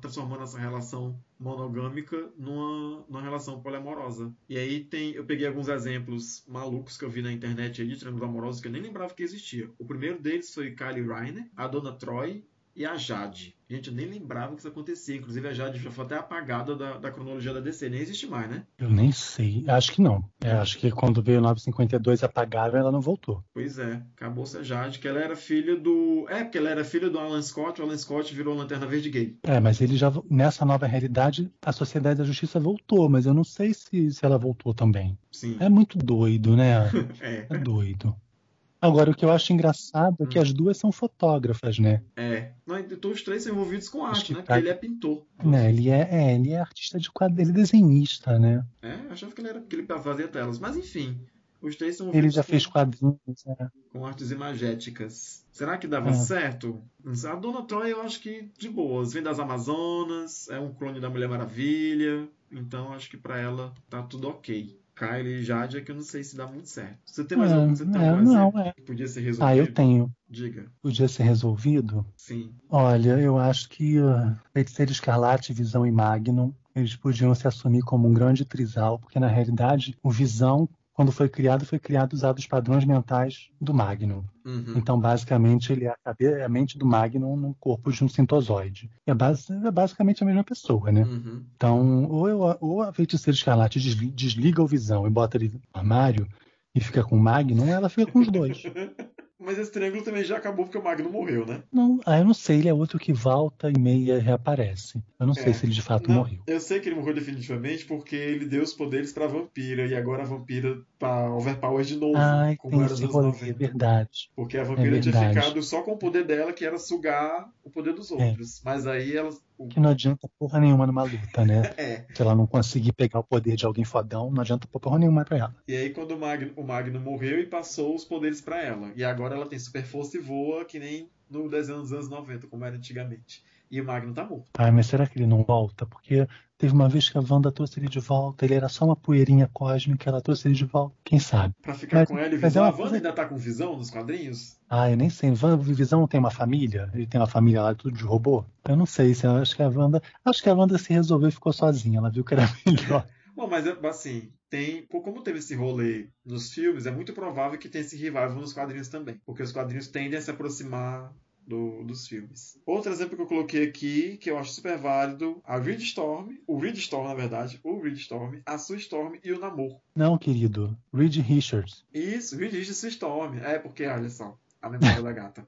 transformando essa relação monogâmica numa relação poliamorosa. E aí eu peguei alguns exemplos malucos que eu vi na internet aí de triângulos amorosos que eu nem lembrava que existia. O primeiro deles foi Kylie Reiner, a Dona Troy e a Jade. Gente, eu nem lembrava que isso acontecia. Inclusive, a Jade já foi até apagada da cronologia da DC. Nem existe mais, né? Eu nem sei. Acho que não. Acho que quando veio 952 e apagaram, ela não voltou. Pois é. Acabou-se a Jade, que ela era filha do... porque ela era filha do Alan Scott. O Alan Scott virou Lanterna Verde gay. Mas ele já... Nessa nova realidade, a Sociedade da Justiça voltou. Mas eu não sei se ela voltou também. Sim. É muito doido, né? É doido. Agora, o que eu acho engraçado é que as duas são fotógrafas, né? Então os três são envolvidos com arte, né? Porque ele é pintor. Né? Ele é artista de quadro, ele é desenhista, né? Achava que ele fazia telas. Mas enfim, os três são envolvidos. Ele já fez quadrinhos, né? Com artes imagéticas. Será que dava certo? A Dona Troy eu acho que de boas. Vem das Amazonas, é um clone da Mulher Maravilha. Então acho que pra ela tá tudo ok. Kylie e Jade é que eu não sei se dá muito certo. Você tem mais algum exemplo que podia ser resolvido? Eu tenho. Diga. Podia ser resolvido? Sim. Olha, eu acho que Feiticeiro Escarlate, Visão e Magnum, eles podiam se assumir como um grande trisal, porque na realidade o Visão, quando foi criado usando os padrões mentais do Magnum. Uhum. Então, basicamente, ele é a mente do Magnum no corpo de um sintozoide. É basicamente a mesma pessoa, né? Uhum. Então, ou a Feiticeira Escarlate desliga o Visão e bota ele no armário e fica com o Magnum, ou ela fica com os dois. Mas esse triângulo também já acabou porque o Magnum morreu, né? Não, eu não sei. Ele é outro que volta e meia reaparece. Eu não sei se ele de fato morreu. Eu sei que ele morreu definitivamente porque ele deu os poderes pra Vampira e agora a Vampira tá overpowered de novo. Como era nos anos 90. É verdade. Porque a Vampira tinha ficado só com o poder dela, que era sugar o poder dos outros. Mas aí ela... Que não adianta porra nenhuma numa luta, né? Se ela não conseguir pegar o poder de alguém fodão, não adianta porra nenhuma pra ela. E aí quando o Magnum morreu e passou os poderes pra ela. E agora ela tem super força e voa que nem no desenho dos anos 90, como era antigamente. E o Magnum tá morto. Mas será que ele não volta? Porque teve uma vez que a Wanda trouxe ele de volta, ele era só uma poeirinha cósmica, ela trouxe ele de volta. Quem sabe? Pra ficar com ela e Visão. A Wanda ainda tá com Visão nos quadrinhos? Eu nem sei. Visão tem uma família? Ele tem uma família lá, tudo de robô? Eu não sei. Acho que a Wanda se resolveu e ficou sozinha. Ela viu que era melhor. Bom, mas assim... Como teve esse rolê nos filmes, é muito provável que tenha esse revival nos quadrinhos também. Porque os quadrinhos tendem a se aproximar dos filmes. Outro exemplo que eu coloquei aqui, que eu acho super válido, o Reed Storm, a Sue Storm e o Namor. Não, querido. Reed Richards. Isso, Reed Richards e Sue Storm. Porque, olha só, a memória da gata.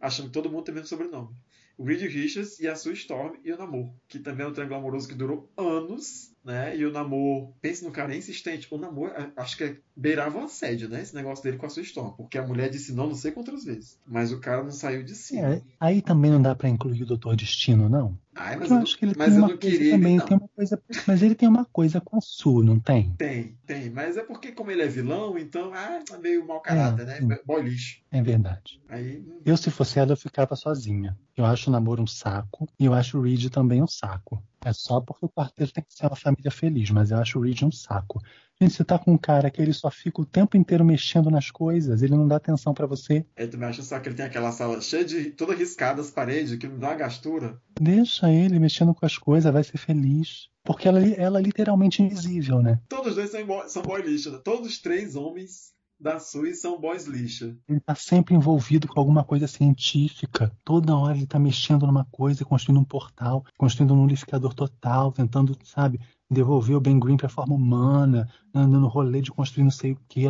Achando que todo mundo tem o mesmo sobrenome. O Reed Richards e a Sue Storm e o Namor, que também é um triângulo amoroso que durou anos, né? E o Namor, pense no cara insistente, o Namor, acho que beirava um assédio, né? Esse negócio dele com a Sue Storm, porque a mulher disse não sei quantas vezes, mas o cara não saiu de cima. Aí também não dá pra incluir o Dr. Destino, não? Mas eu acho que ele tem uma coisa também, mas ele tem uma coisa com a Sue, não tem? Tem, mas é porque como ele é vilão, então, tá meio mau caráter, né? Boy lixo. É verdade. Aí... Eu, se fosse ela, eu ficava sozinha. Eu acho o Namor um saco, e eu acho o Reed também um saco. É só porque o quarteto tem que ser uma família feliz, mas eu acho o Reed um saco. Gente, você tá com um cara que ele só fica o tempo inteiro mexendo nas coisas, ele não dá atenção pra você. Eu também acho só que ele tem aquela sala cheia de... toda riscada as paredes, que não dá uma gastura. Deixa ele mexendo com as coisas, vai ser feliz. Porque ela é literalmente invisível, né? Todos os dois são boy lixo, né? Todos os três homens da Sui são boys lixo. Ele tá sempre envolvido com alguma coisa científica. Toda hora ele tá mexendo numa coisa, construindo um portal, construindo um unificador total, tentando, sabe... devolver o Ben Grimm para a forma humana, andando no rolê de construir não sei o que,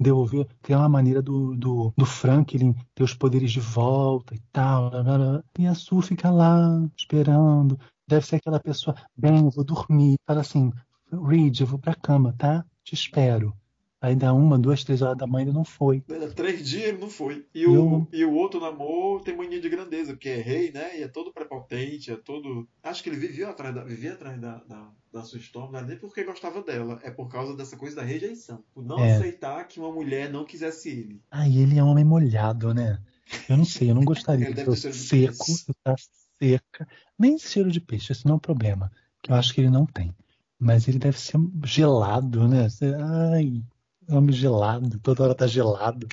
devolver, criar uma maneira do Franklin ter os poderes de volta e tal. E a Sue fica lá, esperando. Deve ser aquela pessoa, bem, eu vou dormir. Fala assim, Reed, eu vou pra cama, tá? Te espero. Aí dá 1, 2, 3 horas da manhã ele não foi. 3 dias ele não foi. E o outro Namor tem mania de grandeza, porque é rei, né? E é todo prepotente, é todo... Acho que ele vivia atrás da Sue Storm, não era nem porque gostava dela, é por causa dessa coisa da rejeição. Por não aceitar que uma mulher não quisesse ele. Ele é um homem molhado, né? Eu não sei, eu não gostaria. Ele deve ser seco, tá seca. Nem cheiro de peixe, esse não é um problema. Que eu acho que ele não tem. Mas ele deve ser gelado, né? Homem gelado, toda hora tá gelado.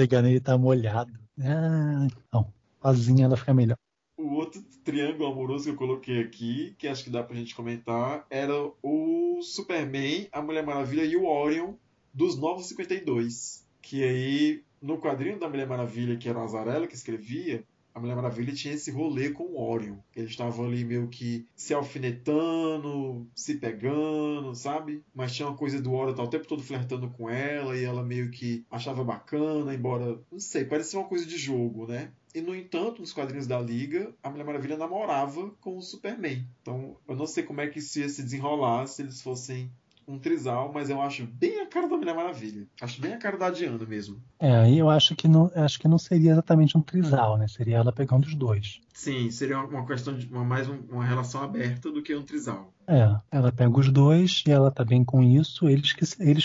pegar nele, tá molhado. Ah, não. Sozinha ela fica melhor. O outro triângulo amoroso que eu coloquei aqui, que acho que dá pra gente comentar, era o Superman, a Mulher Maravilha e o Orion dos Novos 52. Que aí, no quadrinho da Mulher Maravilha, que era a Nazarela que escrevia, a Mulher Maravilha tinha esse rolê com o Orion. Eles estavam ali meio que se alfinetando, se pegando, sabe? Mas tinha uma coisa do Orion, tá o tempo todo flertando com ela, e ela meio que achava bacana, embora, não sei, parecia uma coisa de jogo, né? E, no entanto, nos quadrinhos da Liga, a Mulher Maravilha namorava com o Superman. Então, eu não sei como é que isso ia se desenrolar se eles fossem um trisal, mas eu acho bem a cara da Mulher Maravilha. Acho bem a cara da Adriana mesmo. É, aí eu acho que não seria exatamente um trisal, né? Seria ela pegando os dois. Sim, seria uma questão de mais uma relação aberta do que um trisal. É, ela pega os dois e ela tá bem com isso, eles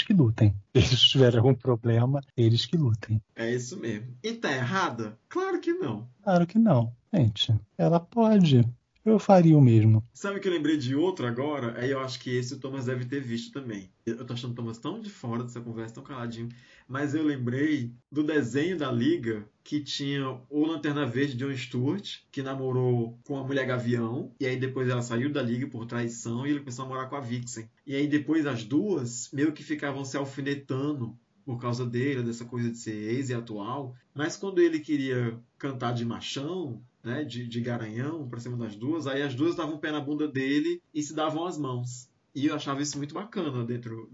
que lutem. Eles tiverem algum problema, eles que lutem. É isso mesmo. E tá errada? Claro que não. Claro que não. Gente, ela pode. Eu faria o mesmo. Sabe que eu lembrei de outro agora? Aí eu acho que esse o Thomas deve ter visto também. Eu tô achando o Thomas tão de fora dessa conversa, tão caladinho. Mas eu lembrei do desenho da Liga que tinha o Lanterna Verde John Stewart, que namorou com a Mulher Gavião. E aí depois ela saiu da Liga por traição e ele começou a namorar com a Vixen. E aí depois as duas meio que ficavam se alfinetando por causa dele, dessa coisa de ser ex e atual. Mas quando ele queria cantar de machão, né, de garanhão pra cima das duas, aí as duas davam o pé na bunda dele e se davam as mãos. E eu achava isso muito bacana dentro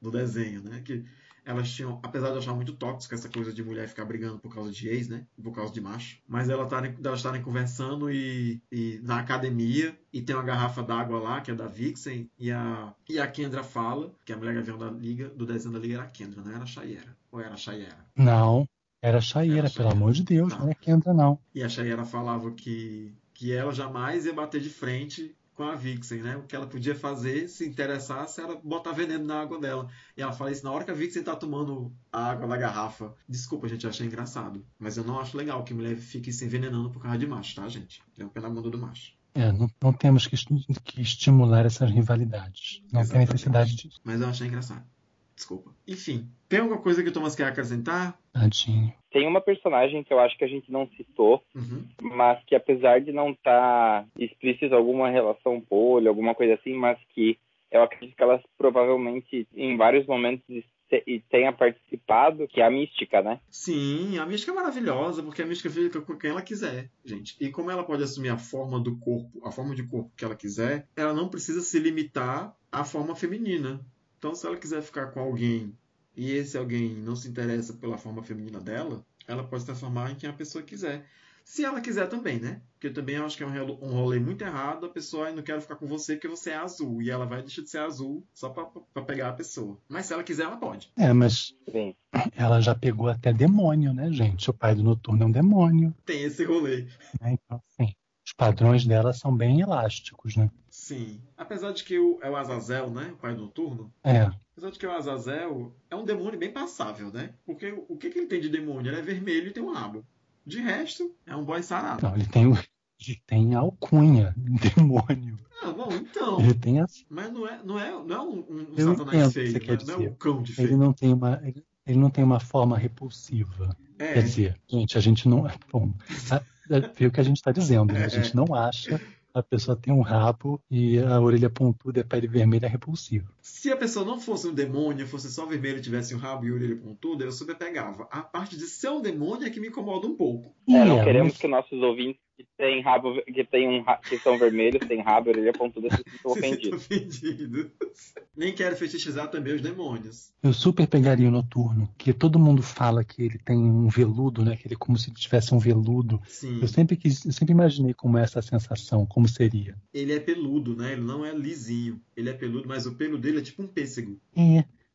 do desenho, né? Que elas tinham, apesar de eu achar muito tóxica essa coisa de mulher ficar brigando por causa de ex, né? Por causa de macho. Mas elas estarem conversando e na academia, e tem uma garrafa d'água lá, que é da Vixen, e a Kendra fala, que a Mulher Gavião da Liga, do desenho da Liga era a Kendra, não era a Shayera. Ou era a Shayera? Não. Era a Shayera, pelo amor de Deus, tá. Não é Kendra, não. E a Shayera falava que ela jamais ia bater de frente com a Vixen, né? O que ela podia fazer, se interessasse, era botar veneno na água dela. E ela fala isso na hora que a Vixen tá tomando a água da garrafa. Desculpa, gente, eu achei engraçado. Mas eu não acho legal que mulher fique se envenenando por causa de macho, tá, gente? É um pé na bunda do macho. É, não temos que estimular essas rivalidades. Não. Exatamente. Tem necessidade disso. Mas eu achei engraçado. Desculpa. Enfim, tem alguma coisa que o Thomas quer acrescentar? Tadinho. Tem uma personagem que eu acho que a gente não citou, mas que apesar de não estar explícito alguma relação polha, alguma coisa assim, mas que eu acredito que ela provavelmente em vários momentos e tenha participado, que é a Mística, né? Sim, a Mística é maravilhosa, porque a Mística fica com quem ela quiser, gente. E como ela pode assumir a forma do corpo, a forma de corpo que ela quiser, ela não precisa se limitar à forma feminina. Então, se ela quiser ficar com alguém e esse alguém não se interessa pela forma feminina dela, ela pode se transformar em quem a pessoa quiser. Se ela quiser também, né? Porque eu também acho que é um rolê muito errado. A pessoa, não quero ficar com você porque você é azul. E ela vai deixar de ser azul só pra pegar a pessoa. Mas se ela quiser, ela pode. É, mas sim. Ela já pegou até demônio, né, gente? O pai do Noturno é um demônio. Tem esse rolê. É, então, sim. Os padrões dela são bem elásticos, né? Sim. Apesar de que é o Azazel, né? O pai do Noturno. É. Apesar de que o Azazel é um demônio bem passável, né? Porque o que ele tem de demônio? Ele é vermelho e tem um rabo. De resto, é um boy sarado. Então, ele tem alcunha, demônio. Ah, bom, então. Ele tem a... Mas não é um satanás feio, né? Não é um cão de feio. Ele não tem uma forma repulsiva. É. Quer dizer, gente, a gente não... Bom, é o que a gente está dizendo, né? A gente não acha... A pessoa tem um rabo e a orelha pontuda e a pele vermelha é repulsiva. Se a pessoa não fosse um demônio, fosse só vermelho, tivesse um rabo e a orelha pontuda, eu super pegava. A parte de ser um demônio é que me incomoda um pouco. Não queremos que nossos ouvintes que são vermelhos, têm rabo e orelha pontuda, se sintam ofendidos. Nem quero fetichizar também os demônios. Eu super pegaria o Noturno, que todo mundo fala que ele tem um veludo, né? Que ele é como se tivesse um veludo. Sim. Eu sempre imaginei como é essa sensação, como seria. Ele é peludo, né? Ele não é lisinho. Ele é peludo, mas o pelo dele é tipo um pêssego.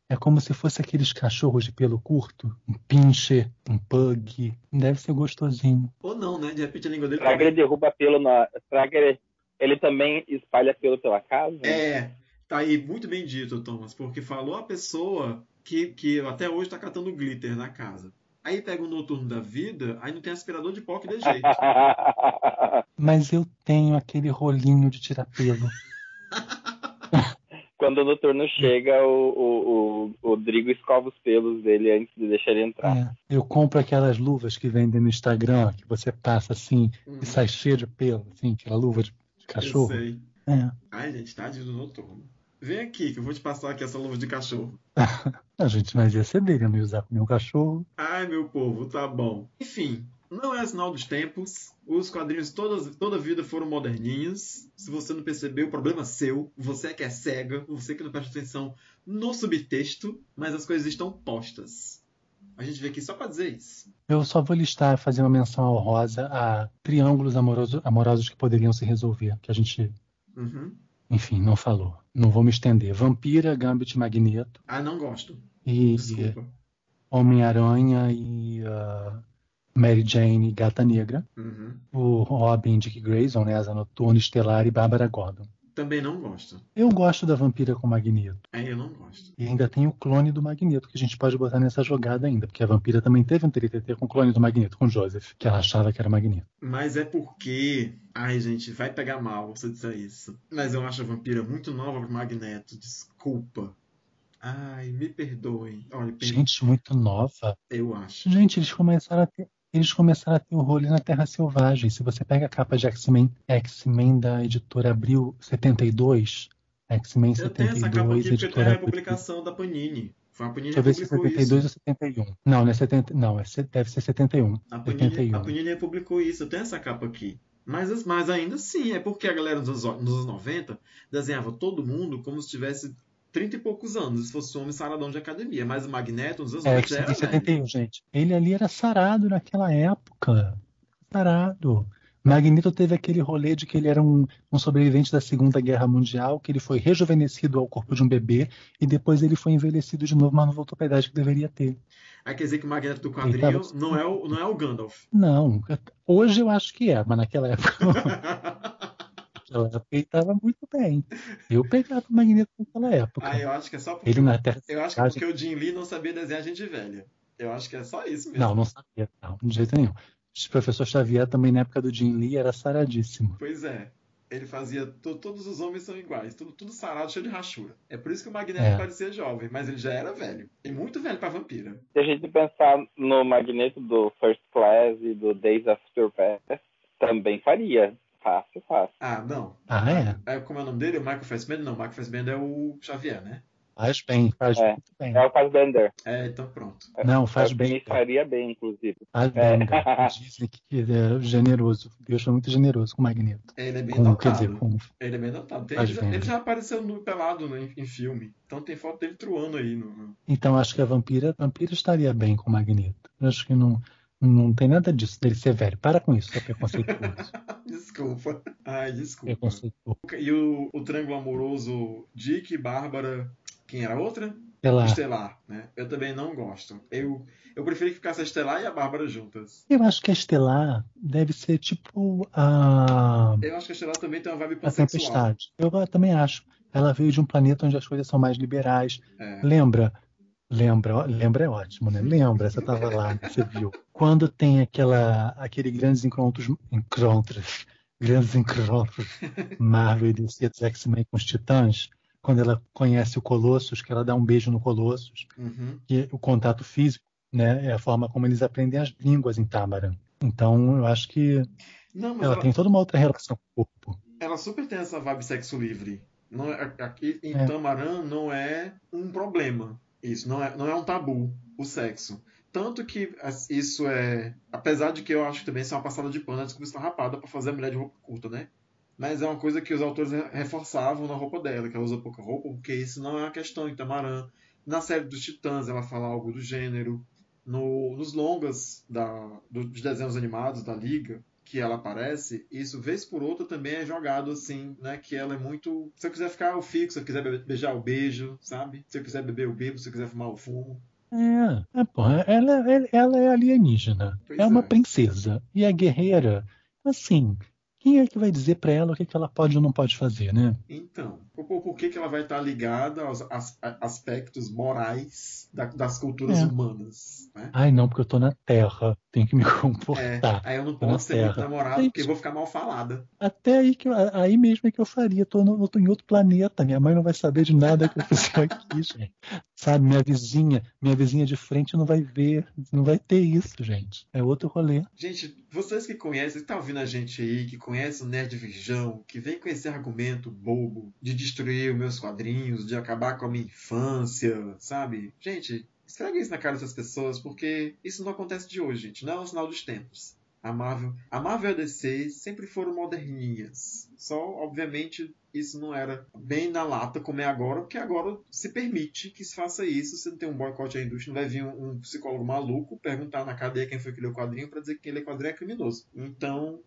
É como se fosse aqueles cachorros de pelo curto. Um pincher, um pug. Deve ser gostosinho. Ou não, né? De repente a língua dele... Será que ele derruba pelo na... Será que ele também espalha pelo pela casa? É. Tá aí muito bem dito, Thomas. Porque falou a pessoa que até hoje tá catando glitter na casa. Aí pega um Noturno da vida, aí não tem aspirador de pó que dê jeito. Mas eu tenho aquele rolinho de tirar pelo. Quando o Noturno chega, o Rodrigo escova os pelos dele antes de deixar ele entrar. É, eu compro aquelas luvas que vendem no Instagram, ó, que você passa assim e sai cheio de pelo, assim, aquela luva de cachorro. Eu sei. É. Ai, gente, tadinho do Noturno. Vem aqui, que eu vou te passar aqui essa luva de cachorro. A gente, mas ia ser dele, eu não ia usar com meu cachorro. Ai, meu povo, tá bom. Enfim, não é sinal dos tempos. Os quadrinhos toda a vida foram moderninhos. Se você não percebeu, o problema é seu. Você é que é cega, você que não presta atenção no subtexto, mas as coisas estão postas. A gente veio aqui só pra dizer isso. Eu só vou listar, fazer uma menção honrosa a triângulos amorosos que poderiam se resolver, que a gente... Enfim, não falou. Não vou me estender. Vampira, Gambit e Magneto. Ah, não gosto. E desculpa. Homem-Aranha e Mary Jane e Gata Negra. O Robin, Dick Grayson, né? Asa Noturna, Estelar e Bárbara Gordon. Também não gosto. Eu gosto da Vampira com Magneto. É, eu não gosto. E ainda tem o clone do Magneto, que a gente pode botar nessa jogada ainda, porque a Vampira também teve um TTT com o clone do Magneto, com o Joseph, que ela achava que era Magneto. Mas é porque... Ai, gente, vai pegar mal se eu disser isso. Mas eu acho a Vampira muito nova pro Magneto, desculpa. Ai, me perdoem. Olha, gente, muito nova. Eu acho. Gente, eles começaram a ter um rolê na Terra Selvagem. Se você pega a capa de X-Men, X-Men da editora Abril 72, X-Men 72, essa capa aqui, editora Abril. É a publicação da Panini. Foi a Panini que publicou isso. Deixa eu ver se é 72 ou 71. Não, não é 70, não, deve ser 71. A Panini publicou isso. Eu tenho essa capa aqui. Mas ainda assim, é porque a galera nos anos 90 desenhava todo mundo como se tivesse 30 e poucos anos, se fosse um homem saradão de academia. Mas o Magneto, nos anos 90, era... É, 71, gente. Ele ali era sarado naquela época. Sarado. Magneto teve aquele rolê de que ele era um sobrevivente da Segunda Guerra Mundial, que ele foi rejuvenescido ao corpo de um bebê, e depois ele foi envelhecido de novo, mas não voltou para a idade que deveria ter. Ah, quer dizer que o Magneto do quadrinho não é o Gandalf? Não. Hoje eu acho que é, mas naquela época... Ela peitava muito bem. Eu pegava o Magneto naquela época. Ah, eu acho que é só porque... Ele na Terra eu acho que é porque o Jim Lee não sabia desenhar gente velha. Eu acho que é só isso mesmo. Não sabia, não, de jeito nenhum. O professor Xavier também, na época do Jim Lee, era saradíssimo. Pois é. Ele fazia... Todos os homens são iguais. Tudo sarado, cheio de rachura. É por isso que o Magneto parecia jovem, mas ele já era velho. E muito velho pra vampira. Se a gente pensar no Magneto do First Class e do Days After Past, também faria. Fácil. Ah, não. Ah, é? Como é o nome dele? O Michael Fassbender? Não, o Michael Fassbender é o Xavier, né? Faz bem, muito bem. É o Fassbender. É, então pronto. Não, faz bem. Faria bem, inclusive. Faz bem. Dizem que ele é generoso. Deus foi muito generoso com o Magneto. Ele é bem notado. Quer dizer, ele é bem notado. Ele já apareceu pelado em filme. Então tem foto dele truando aí. Então acho que a vampira estaria bem com o Magneto. Acho que não tem nada disso dele ser velho. Para com isso, é preconceituoso. Desculpa. Ai, desculpa. E o triângulo amoroso Dick, Bárbara... Quem era a outra? Estelar, né? Eu também não gosto. Eu prefiro que ficasse a Estelar e a Bárbara juntas. Eu acho que a Estelar deve ser tipo a... Eu acho que a Estelar também tem uma vibe pansexual. A Tempestade. Eu também acho. Ela veio de um planeta onde as coisas são mais liberais. É. Lembra é ótimo, né? Lembra, você estava lá, você viu. Quando tem aquele grandes encontros Marvel e DC dos X-Men com os Titãs, quando ela conhece o Colossus, que ela dá um beijo no Colossus, que o contato físico, né, é a forma como eles aprendem as línguas em Tamaran. Então, eu acho que ela tem toda uma outra relação com o corpo. Ela super tem essa vibe sexo livre. Não, aqui em Tamaran não é um problema. Isso, não é um tabu, o sexo. Tanto que isso é... Apesar de que eu acho que também isso é uma passada de pano, desculpa, esfarrapada pra fazer a mulher de roupa curta, né? Mas é uma coisa que os autores reforçavam na roupa dela, que ela usa pouca roupa, porque isso não é uma questão em Tamaran. Na série dos Titãs ela fala algo do gênero. Nos longas dos desenhos animados da Liga, que ela aparece, isso vez por outra também é jogado assim, né, que ela é muito, se eu quiser ficar eu fico, se eu quiser beijar eu beijo, sabe, se eu quiser beber eu bebo, se eu quiser fumar eu fumo. Ela é alienígena, pois é uma princesa e é guerreira, assim, Quem é que vai dizer pra ela o que ela pode ou não pode fazer, né? Então, por que ela vai estar ligada aos aspectos morais das culturas humanas, né? Ai, não, porque eu tô na Terra, tenho que me comportar. Aí eu não posso ser muito namorado, porque eu vou ficar mal falada. Até aí, aí mesmo é que eu faria, tô em outro planeta, minha mãe não vai saber de nada que eu fiz aqui, gente. Sabe, minha vizinha de frente não vai ver, não vai ter isso, gente. É outro rolê. Gente, vocês que conhecem, que tá ouvindo a gente aí, que conhece o Nerd Virgão, que vem com esse argumento bobo de destruir os meus quadrinhos, de acabar com a minha infância, sabe? Gente, escreve isso na cara dessas pessoas, porque isso não acontece de hoje, gente. Não é um sinal dos tempos. A Marvel e a DC sempre foram moderninhas. Só, obviamente, isso não era bem na lata como é agora, porque agora se permite que se faça isso. Se não tem um boicote à indústria, não vai vir um psicólogo maluco perguntar na cadeia quem foi que leu o quadrinho para dizer que quem leu o quadrinho é criminoso. Então,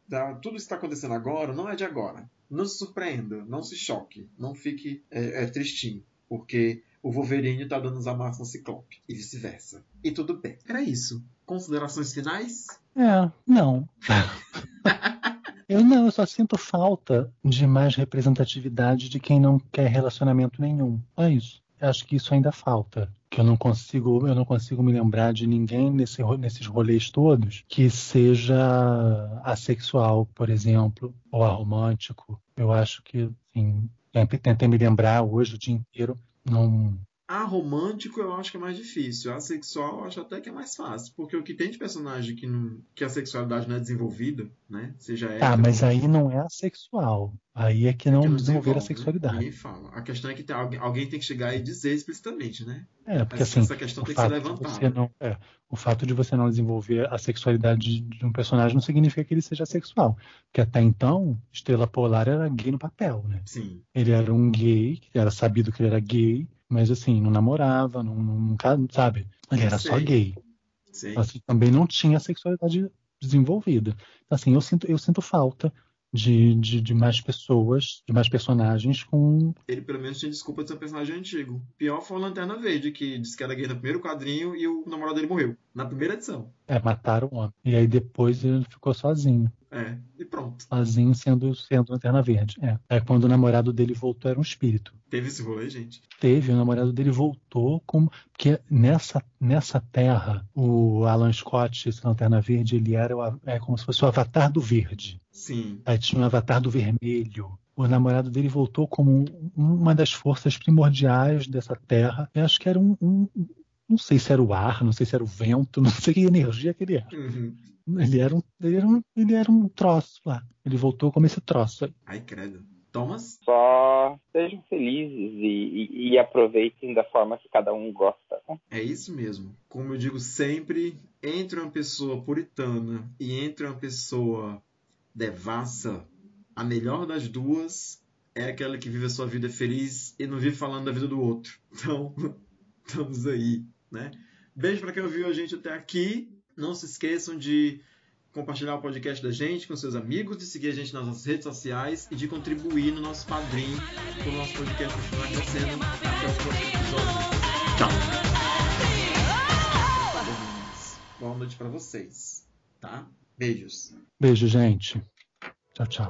tudo isso que está acontecendo agora não é de agora. Não se surpreenda, não se choque, não fique tristinho, porque o Wolverine está dando os amassos no Ciclope e vice-versa. E tudo bem. Era isso. Considerações finais? Não. Eu só sinto falta de mais representatividade de quem não quer relacionamento nenhum. É isso. Eu acho que isso ainda falta. Que eu não consigo me lembrar de ninguém nesses rolês todos que seja assexual, por exemplo, ou aromântico. Eu acho que, assim, tentei me lembrar hoje o dia inteiro. Não. Aromântico eu acho que é mais difícil. Asexual eu acho até que é mais fácil, porque o que tem de personagem que a sexualidade não é desenvolvida, né? Seja hétero, mas aí não é assexual. Aí é que não desenvolver a sexualidade. Ninguém fala. A questão é que alguém tem que chegar e dizer explicitamente, né? Porque assim, essa questão tem que ser levantada. O fato de você não desenvolver a sexualidade de um personagem não significa que ele seja assexual. Porque até então, Estrela Polar era gay no papel, né? Sim. Ele era um gay, era sabido que ele era gay. Mas assim, não namorava, nunca, sabe? Ele era só gay. Sei. Assim, também não tinha sexualidade desenvolvida. Assim, eu sinto falta de mais pessoas, de mais personagens com... Ele pelo menos tinha desculpa de ser um personagem antigo. Pior foi o Lanterna Verde, que disse que era gay no primeiro quadrinho e o namorado dele morreu. Na primeira edição. Mataram o homem. E aí depois ele ficou sozinho. E pronto. Sozinho sendo Lanterna Verde. Aí quando o namorado dele voltou, era um espírito. Teve esse rolê, gente? Teve. O namorado dele voltou com... Porque nessa terra, o Alan Scott, esse Lanterna Verde, ele era como se fosse o avatar do verde. Sim. Aí tinha um avatar do vermelho. O namorado dele voltou como uma das forças primordiais dessa terra. Eu acho que era não sei se era o ar, não sei se era o vento, não sei que energia que ele era. Uhum. Ele era um troço lá. Ele voltou como esse troço. Ai, credo. Thomas? Só sejam felizes e aproveitem da forma que cada um gosta. Né? É isso mesmo. Como eu digo sempre, entre uma pessoa puritana e entre uma pessoa devassa, a melhor das duas é aquela que vive a sua vida feliz e não vive falando da vida do outro. Então, estamos aí, né? Beijo para quem ouviu a gente até aqui. Não se esqueçam de compartilhar o podcast da gente com seus amigos, de seguir a gente nas nossas redes sociais e de contribuir no nosso padrinho para o nosso podcast continuar crescendo. Até o próximo episódio. Tchau. Boa noite para vocês, tá? Beijos. Beijo, gente. Tchau, tchau.